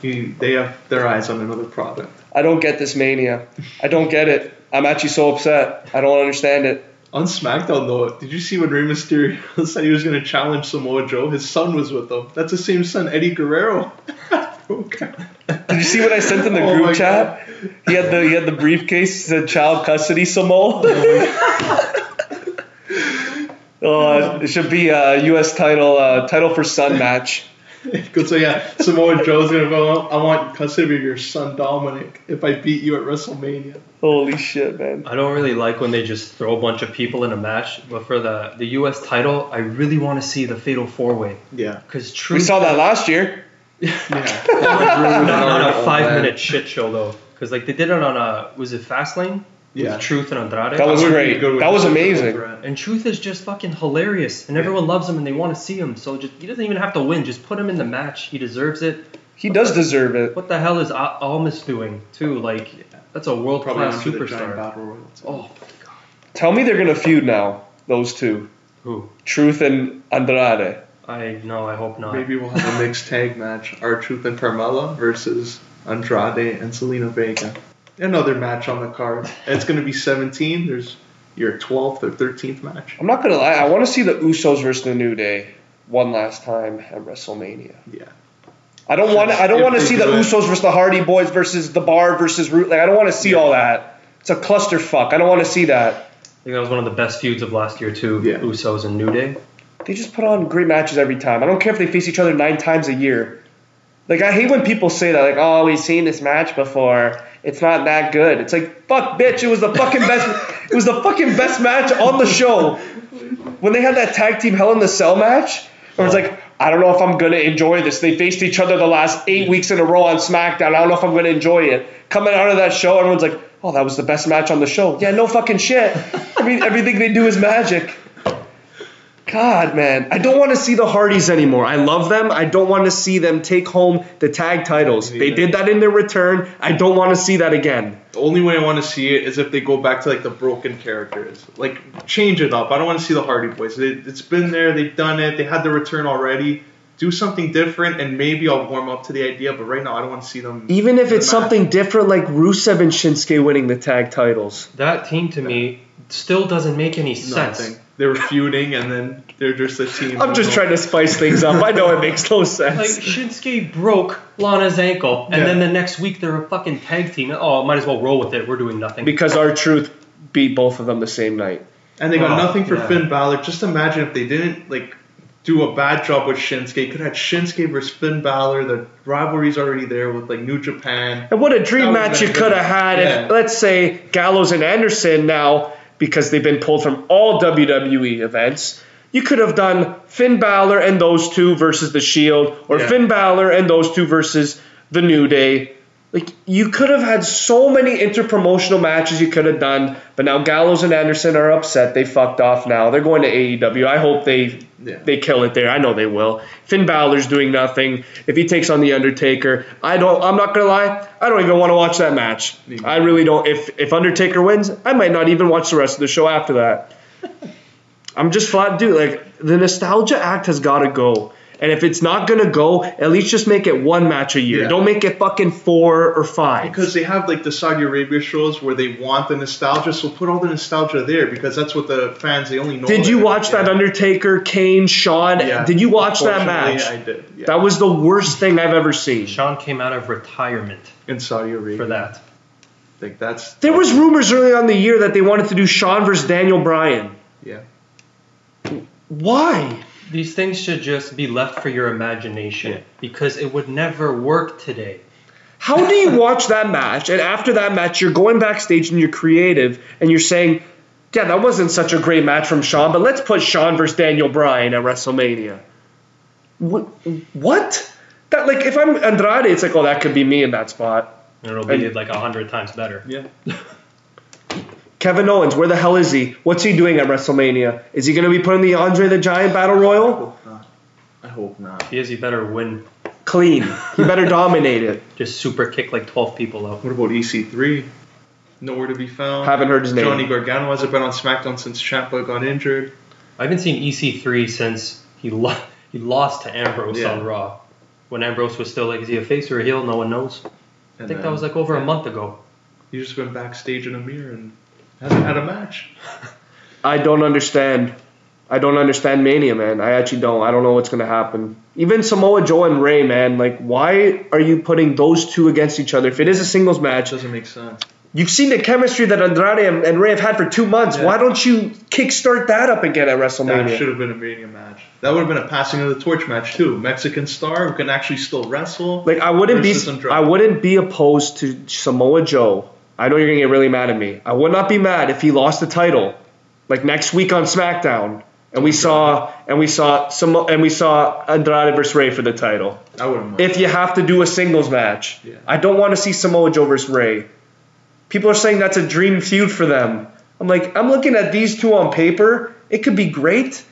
they have their eyes on another product. I don't get this Mania. I don't get it. I'm actually so upset. I don't understand it. On SmackDown, though, did you see when Rey Mysterio said he was going to challenge Samoa Joe? His son was with him. That's the same son, Eddie Guerrero. Okay. Did you see what I sent in the group chat? God. He had the briefcase that said child custody Samoa. It should be a U.S. title for son match. So Samoa Joe's gonna go. I want custody of your son Dominic. If I beat you at WrestleMania. Holy shit, man! I don't really like when they just throw a bunch of people in a match, but for the U.S. title, I really want to see the Fatal 4-Way. Yeah. Because we saw that last year. Yeah. Not on a 5-minute shit show though, because they did it on was it Fastlane? Yeah. With Truth and Andrade. That was great. That was amazing. And Truth is just fucking hilarious, and everyone loves him and they want to see him. So he doesn't even have to win. Just put him in the match. He deserves it. He does deserve it. What the hell is Almas doing too? That's a world class superstar. Oh my God. Tell me they're gonna feud now. Those two. Who? Truth and Andrade. I hope not. Maybe we'll have a mixed tag match. R-Truth and Carmella versus Andrade and Zelina Vega. Another match on the card. It's going to be 17. There's your 12th or 13th match. I'm not going to lie. I want to see the Usos versus the New Day one last time at WrestleMania. Yeah. I don't want to see the Usos versus the Hardy Boys versus the Bar versus Root. Like, I don't want to see all that. It's a clusterfuck. I don't want to see that. I think that was one of the best feuds of last year, too. Yeah. Usos and New Day. They just put on great matches every time. I don't care if they face each other 9 times a year. Like, I hate when people say that. Like, oh, we've seen this match before. It's not that good. It's like, fuck, bitch. It was the fucking best. It was the fucking best match on the show. When they had that tag team Hell in the Cell match, I was like, I don't know if I'm going to enjoy this. They faced each other the last 8 weeks in a row on SmackDown. I don't know if I'm going to enjoy it. Coming out of that show, everyone's like, oh, that was the best match on the show. Yeah, no fucking shit. I mean, everything they do is magic. God, man. I don't want to see the Hardys anymore. I love them. I don't want to see them take home the tag titles. They did that in their return. I don't want to see that again. The only way I want to see it is if they go back to, like, the broken characters. Like, change it up. I don't want to see the Hardy Boys. It's been there. They've done it. They had the return already. Do something different, and maybe I'll warm up to the idea. But right now, I don't want to see them. Even if it's something different, like Rusev and Shinsuke winning the tag titles. That team, to me, still doesn't make any sense. Nothing. They were feuding, and then they're just a team. I'm just trying to spice things up. I know it makes no sense. Like, Shinsuke broke Lana's ankle, and then the next week they're a fucking tag team. Oh, might as well roll with it. We're doing nothing. Because R-Truth beat both of them the same night. And they got nothing for Finn Balor. Just imagine if they didn't, like, do a bad job with Shinsuke. Could have Shinsuke versus Finn Balor. The rivalry's already there with, like, New Japan. And what a dream match you could have had if, let's say, Gallows and Anderson now, because they've been pulled from all WWE events, you could have done Finn Balor and those two versus The Shield, or Finn Balor and those two versus The New Day. Like, you could have had so many interpromotional matches you could have done, but now Gallows and Anderson are upset. They fucked off now. They're going to AEW. I hope they kill it there. I know they will. Finn Balor's doing nothing. If he takes on The Undertaker, I'm not going to lie, I don't even want to watch that match. Mm-hmm. I really don't. If Undertaker wins, I might not even watch the rest of the show after that. I'm just flat, dude. Like, the nostalgia act has got to go. And if it's not going to go, at least just make it one match a year. Yeah. Don't make it fucking 4 or 5. Because they have, like, the Saudi Arabia shows where they want the nostalgia, so put all the nostalgia there because that's what the fans, they only know. Did you watch that Undertaker, Kane, Shawn? Yeah. Did you watch that match? I did. Yeah. That was the worst thing I've ever seen. Shawn came out of retirement in Saudi Arabia for that. Like, that's there was rumors early on in the year that they wanted to do Shawn versus Daniel Bryan. Yeah. Why? These things should just be left for your imagination because it would never work today. How do you watch that match, and after that match, you're going backstage and you're creative and you're saying, yeah, that wasn't such a great match from Shawn, but let's put Shawn versus Daniel Bryan at WrestleMania. What? That, like, if I'm Andrade, it's like, oh, that could be me in that spot. And it'll be like 100 times better. Yeah. Kevin Owens, where the hell is he? What's he doing at WrestleMania? Is he going to be putting the Andre the Giant Battle Royal? I hope not. He better win. Clean. He better dominate it. Just super kick like 12 people out. What about EC3? Nowhere to be found. Haven't heard his name. Johnny Gargano hasn't been on SmackDown since Ciampa got injured. I haven't seen EC3 since he lost to Ambrose on Raw. When Ambrose was still like, is he a face or a heel? No one knows. And I think that was like over a month ago. He's just been backstage in a mirror and hasn't had a match. I don't understand. I don't understand Mania, man. I actually don't. I don't know what's going to happen. Even Samoa Joe and Rey, man. Like, why are you putting those two against each other? If it is a singles match. It doesn't make sense. You've seen the chemistry that Andrade and Rey have had for 2 months. Yeah. Why don't you kickstart that up again at WrestleMania? That should have been a Mania match. That would have been a passing of the torch match, too. Mexican star who can actually still wrestle. Like, I wouldn't be opposed to Samoa Joe. I know you're going to get really mad at me. I would not be mad if he lost the title, like, next week on SmackDown, and we saw Andrade versus Rey for the title. I wouldn't mind. If you have to do a singles match. Yeah. I don't want to see Samoa Joe versus Rey. People are saying that's a dream feud for them. I'm like, I'm looking at these two on paper. It could be great,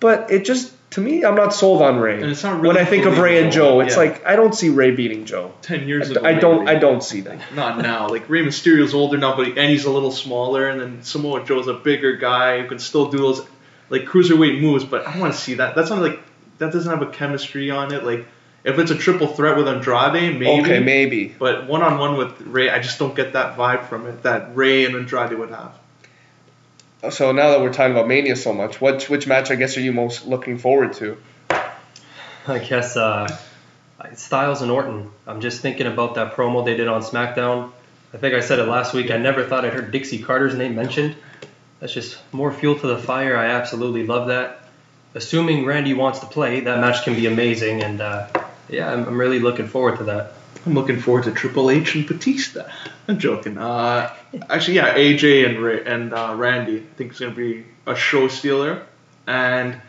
but it just, to me, I'm not sold on Rey. And it's not really when I think of Rey and Joe, it's like, I don't see Rey beating Joe. 10 years ago. I don't see that. Not now. Like, Rey Mysterio's older now, but he's a little smaller, and then Samoa Joe's a bigger guy who can still do those like cruiserweight moves, but I don't want to see that. That's not like that doesn't have a chemistry on it. Like if it's a triple threat with Andrade, maybe. Okay, maybe. But one-on-one with Ray, I just don't get that vibe from it that Ray and Andrade would have. So now that we're talking about Mania so much, which match I guess are you most looking forward to? I guess Styles and Orton. I'm just thinking about that promo they did on SmackDown. I think I said it last week. I never thought I'd heard Dixie Carter's name mentioned. That's just more fuel to the fire. I absolutely love that. Assuming Randy wants to play, that match can be amazing. And, yeah, I'm really looking forward to that. I'm looking forward to Triple H and Batista. I'm joking. Actually, yeah, AJ and Randy. I think it's going to be a show stealer. And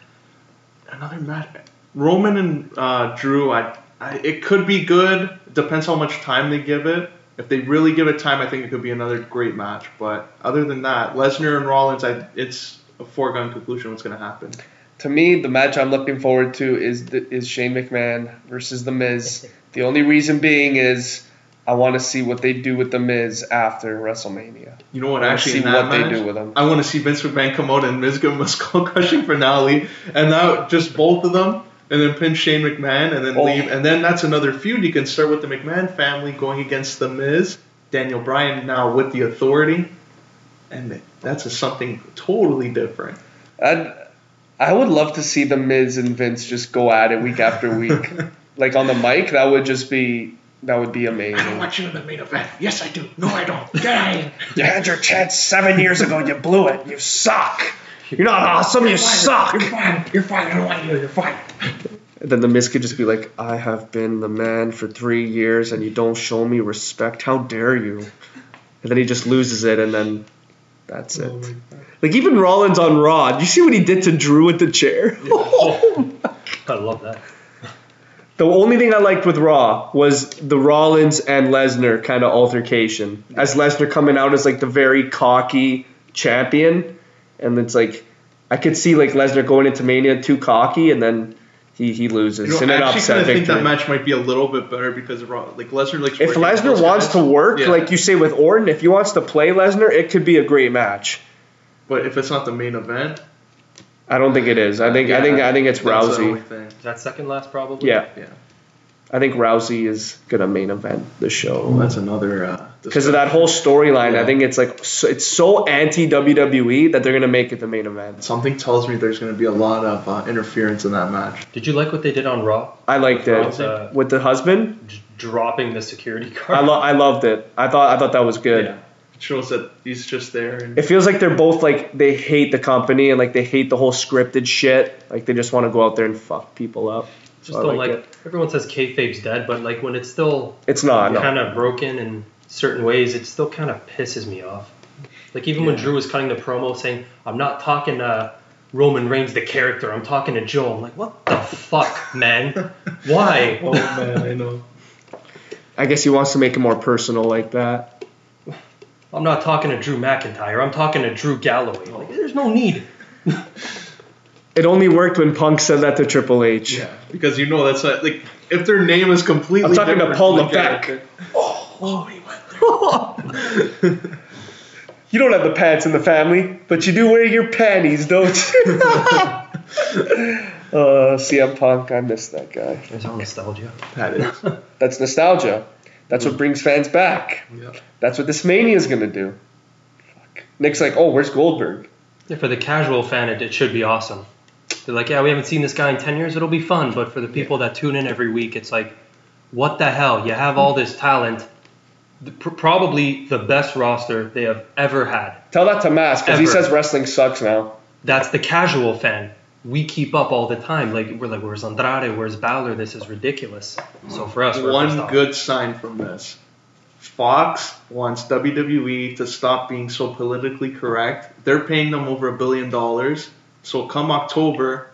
another match. Roman and Drew, it could be good. Depends how much time they give it. If they really give it time, I think it could be another great match. But other than that, Lesnar and Rollins, it's a foregone conclusion what's going to happen. To me, the match I'm looking forward to is Shane McMahon versus The Miz. The only reason being is I want to see what they do with The Miz after WrestleMania. You know what? Actually, they do with him. I want to see Vince McMahon come out and Miz give him a skull-crushing finale, and now just both of them. And then pin Shane McMahon and then leave. And then that's another feud. You can start with the McMahon family going against The Miz. Daniel Bryan now with the Authority. And that's something totally different. I would love to see The Miz and Vince just go at it week after week. Like on the mic, that would be amazing. I don't want you in the main event. Yes, I do. No, I don't. Get out of here. You had your chance 7 years ago and you blew it. You suck. You're not awesome. You suck. You're fine. I don't want you. You're fine. And then The Miz could just be like, I have been the man for 3 years, and you don't show me respect. How dare you? And then he just loses it, and then that's it. Like, even Rollins on Raw. Did you see what he did to Drew with the chair? Yeah. I love that. The only thing I liked with Raw was the Rollins and Lesnar kind of altercation. Yeah. As Lesnar coming out as, like, the very cocky champion. And it's like, I could see like Lesnar going into Mania too cocky, and then he loses. You know, and actually, I think that match might be a little bit better because of like Lesnar. Like if Lesnar wants to work, yeah. Like you say with Orton, if he wants to play Lesnar, it could be a great match. But if it's not the main event, I don't think it is. I think it's Rousey. Is that second last probably? Yeah. I think Rousey is going to main event the show. Well, that's another – because of that whole storyline, yeah. I think it's like it's so anti-WWE that they're going to make it the main event. Something tells me there's going to be a lot of interference in that match. Did you like what they did on Raw? I liked it. With the husband? Dropping the security card. I loved it. I thought that was good. Yeah. It shows that he's just there. It feels like they're both like they hate the company and like they hate the whole scripted shit. Like they just want to go out there and fuck people up. Just don't like it. Everyone says kayfabe's dead, but like when it's still kind of broken in certain ways, it still kind of pisses me off. Like even when Drew was cutting the promo saying, I'm not talking to Roman Reigns, the character, I'm talking to Joel. I'm like, what the fuck, man? Why? Oh, man, I know. I guess he wants to make it more personal like that. I'm not talking to Drew McIntyre, I'm talking to Drew Galloway. Like, there's no need. It only worked when Punk said that to Triple H. Yeah, because you know that's not, like if their name is completely. I'm talking to Paul LeBeck. He went there. You don't have the pants in the family, but you do wear your panties, don't you? CM Punk, I miss that guy. That's all nostalgia. That is. That's nostalgia. That's what brings fans back. Yeah. That's what this Mania is gonna do. Fuck. Nick's like, oh, where's Goldberg? Yeah, for the casual fan, it should be awesome. They're like, yeah, we haven't seen this guy in 10 years. It'll be fun. But for the people that tune in every week, it's like, what the hell? You have all this talent, probably the best roster they have ever had. Tell that to Mass because he says wrestling sucks now. That's the casual fan. We keep up all the time. Like we're like, where's Andrade? Where's Balor? This is ridiculous. So for us, one good sign from this. Fox wants WWE to stop being so politically correct. They're paying them over $1 billion. So come October,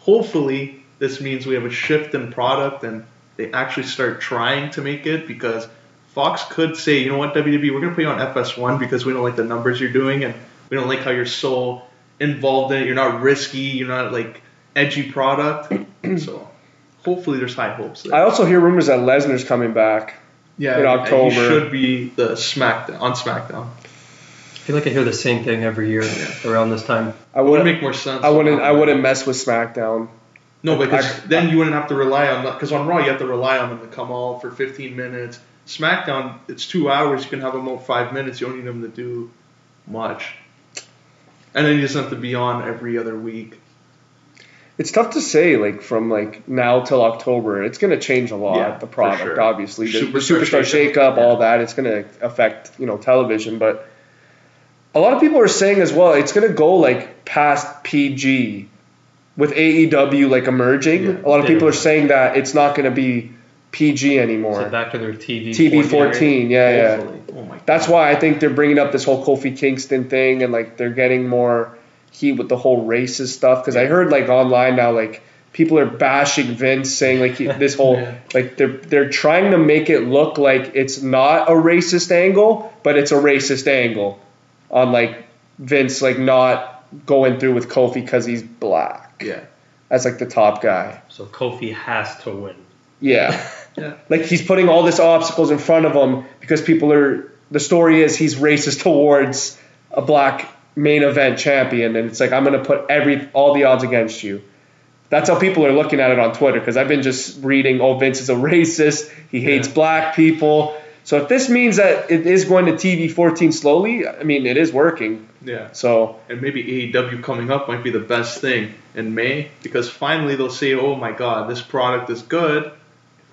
hopefully this means we have a shift in product and they actually start trying to make it because Fox could say, you know what, WWE, we're going to put you on FS1 because we don't like the numbers you're doing and we don't like how you're so involved in it. You're not risky. You're not like edgy product. So hopefully there's high hopes there. I also hear rumors that Lesnar's coming back in October. He should be on SmackDown. feel like I hear the same thing every year around this time. I wouldn't make more sense. I wouldn't mess with SmackDown. No, because then you wouldn't have to rely on that. Because on Raw, you have to rely on them to come all for 15 minutes. SmackDown, it's 2 hours. You can have them out 5 minutes. You don't need them to do much. And then you just have to be on every other week. It's tough to say, from now till October. It's going to change a lot, the product, for sure. Obviously. The Superstar Shakeup, all that, it's going to affect, television. But a lot of people are saying as well, it's going to go, past PG with AEW, emerging. Yeah, a lot of people are saying that it's not going to be PG anymore. So back to their TV 14, yeah. Oh my God. That's why I think they're bringing up this whole Kofi Kingston thing, and, they're getting more... heat with the whole racist stuff, because I heard online now people are bashing Vince, saying this whole they're trying to make it look like it's not a racist angle, but it's a racist angle on Vince not going through with Kofi because he's black. Yeah, that's the top guy. So Kofi has to win. Yeah, yeah. He's putting all these obstacles in front of him because the story is he's racist towards a black main event champion, and it's I'm going to put all the odds against you. That's how people are looking at it on Twitter, because I've been just reading, Vince is a racist, he hates black people. So if this means that it is going to TV 14 slowly, I mean, it is working. Yeah. So, and maybe AEW coming up might be the best thing in May, because finally they'll say, oh my God, this product is good.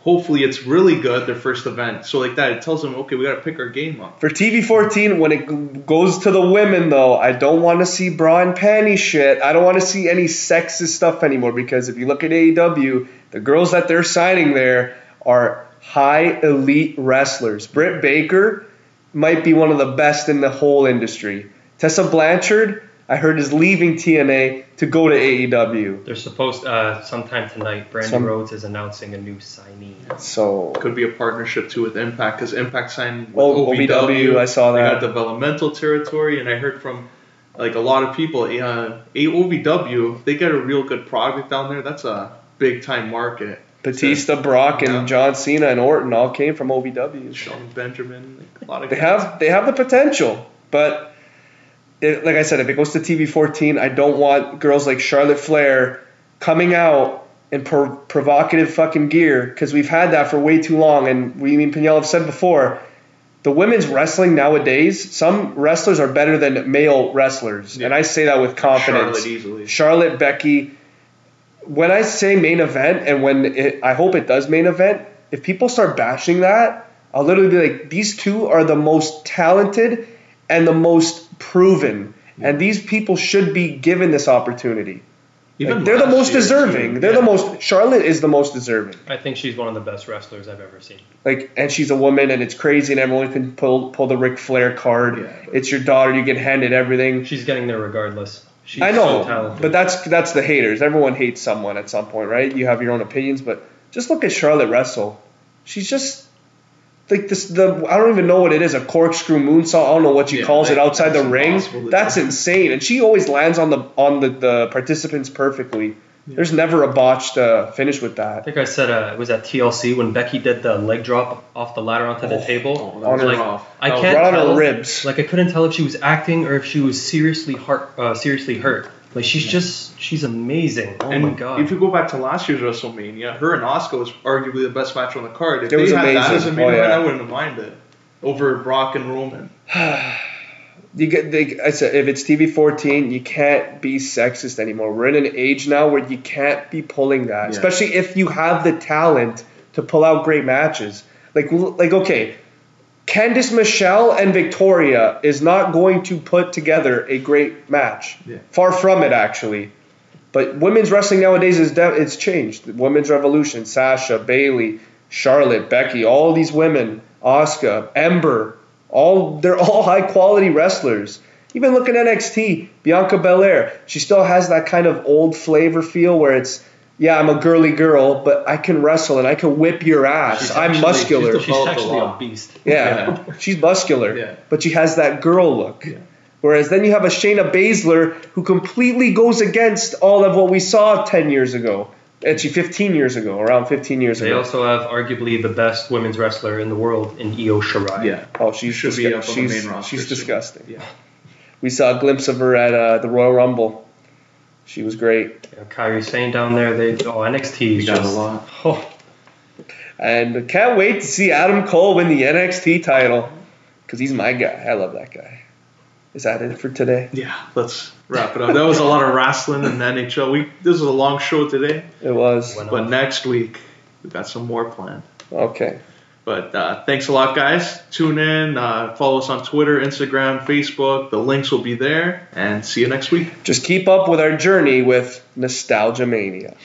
Hopefully it's really good, their first event. So it tells them, okay, we got to pick our game up. For TV 14, when it goes to the women, though, I don't want to see bra and panty shit. I don't want to see any sexist stuff anymore, because if you look at AEW, the girls that they're signing there are high elite wrestlers. Britt Baker might be one of the best in the whole industry. Tessa Blanchard, I heard, is leaving TNA to go to AEW. They're supposed sometime tonight, Brandon Rhodes is announcing a new signee. So could be a partnership too with Impact, because Impact signed with OVW. I saw that. They got developmental territory, and I heard from a lot of people, OVW, if they get a real good product down there, that's a big time market. Batista, Brock, and John Cena and Orton all came from OVW. Shelton Benjamin, a lot of guys. They have the potential, but. Like I said, if it goes to TV 14, I don't want girls like Charlotte Flair coming out in provocative fucking gear, because we've had that for way too long. And we, me and Pignol, have said before, the women's wrestling nowadays, some wrestlers are better than male wrestlers. Yeah. And I say that with confidence. Charlotte easily. Charlotte, Becky. When I say main event, and I hope it does main event, if people start bashing that, I'll literally be like, these two are the most talented and the most proven, and these people should be given this opportunity. They're the most deserving. Charlotte is the most deserving. I think she's one of the best wrestlers I've ever seen. And she's a woman, and it's crazy, and everyone can pull the Ric Flair card. Yeah, it's your daughter. You get handed everything. She's getting there regardless. She's so talented. But that's the haters. Everyone hates someone at some point, right? You have your own opinions, but just look at Charlotte wrestle. She's just. I don't even know what it is, a corkscrew moonsault. I don't know what she calls it outside the ring. That's insane. And she always lands on the participants perfectly. Yeah. There's never a botched finish with that. I think I said it was at TLC when Becky did the leg drop off the ladder onto the table. On her ribs. I couldn't tell if she was acting or if she was seriously hurt. She's amazing. My God. If you go back to last year's WrestleMania, her and Asuka was arguably the best match on the card. If they had that as a main event, I wouldn't mind it over Brock and Roman. I said, if it's TV 14, you can't be sexist anymore. We're in an age now where you can't be pulling that, especially if you have the talent to pull out great matches. Okay, Candice Michelle and Victoria is not going to put together a great match. Yeah. Far from it, actually. But women's wrestling nowadays it's changed. Women's Revolution, Sasha, Bayley, Charlotte, Becky, all these women, Asuka, Ember, they're all high-quality wrestlers. Even look at NXT, Bianca Belair. She still has that kind of old flavor feel where it's, I'm a girly girl, but I can wrestle and I can whip your ass. I'm muscular. She's actually a beast. Yeah. She's muscular, but she has that girl look. Yeah. Whereas then you have a Shayna Baszler who completely goes against all of what we saw 10 years ago. Actually, 15 years ago. They also have arguably the best women's wrestler in the world in Io Shirai. Yeah. Oh, she should be up on the main roster. She's disgusting. Yeah. We saw a glimpse of her at the Royal Rumble. She was great. Yeah, Kyrie Sane down there. NXT's done a lot. Oh. And can't wait to see Adam Cole win the NXT title because he's my guy. I love that guy. Is that it for today? Yeah, let's wrap it up. That was a lot of wrestling in the NHL. This was a long show today. It was. But next week, we've got some more planned. Okay. But thanks a lot, guys. Tune in. Follow us on Twitter, Instagram, Facebook. The links will be there. And see you next week. Just keep up with our journey with Nostalgia Mania.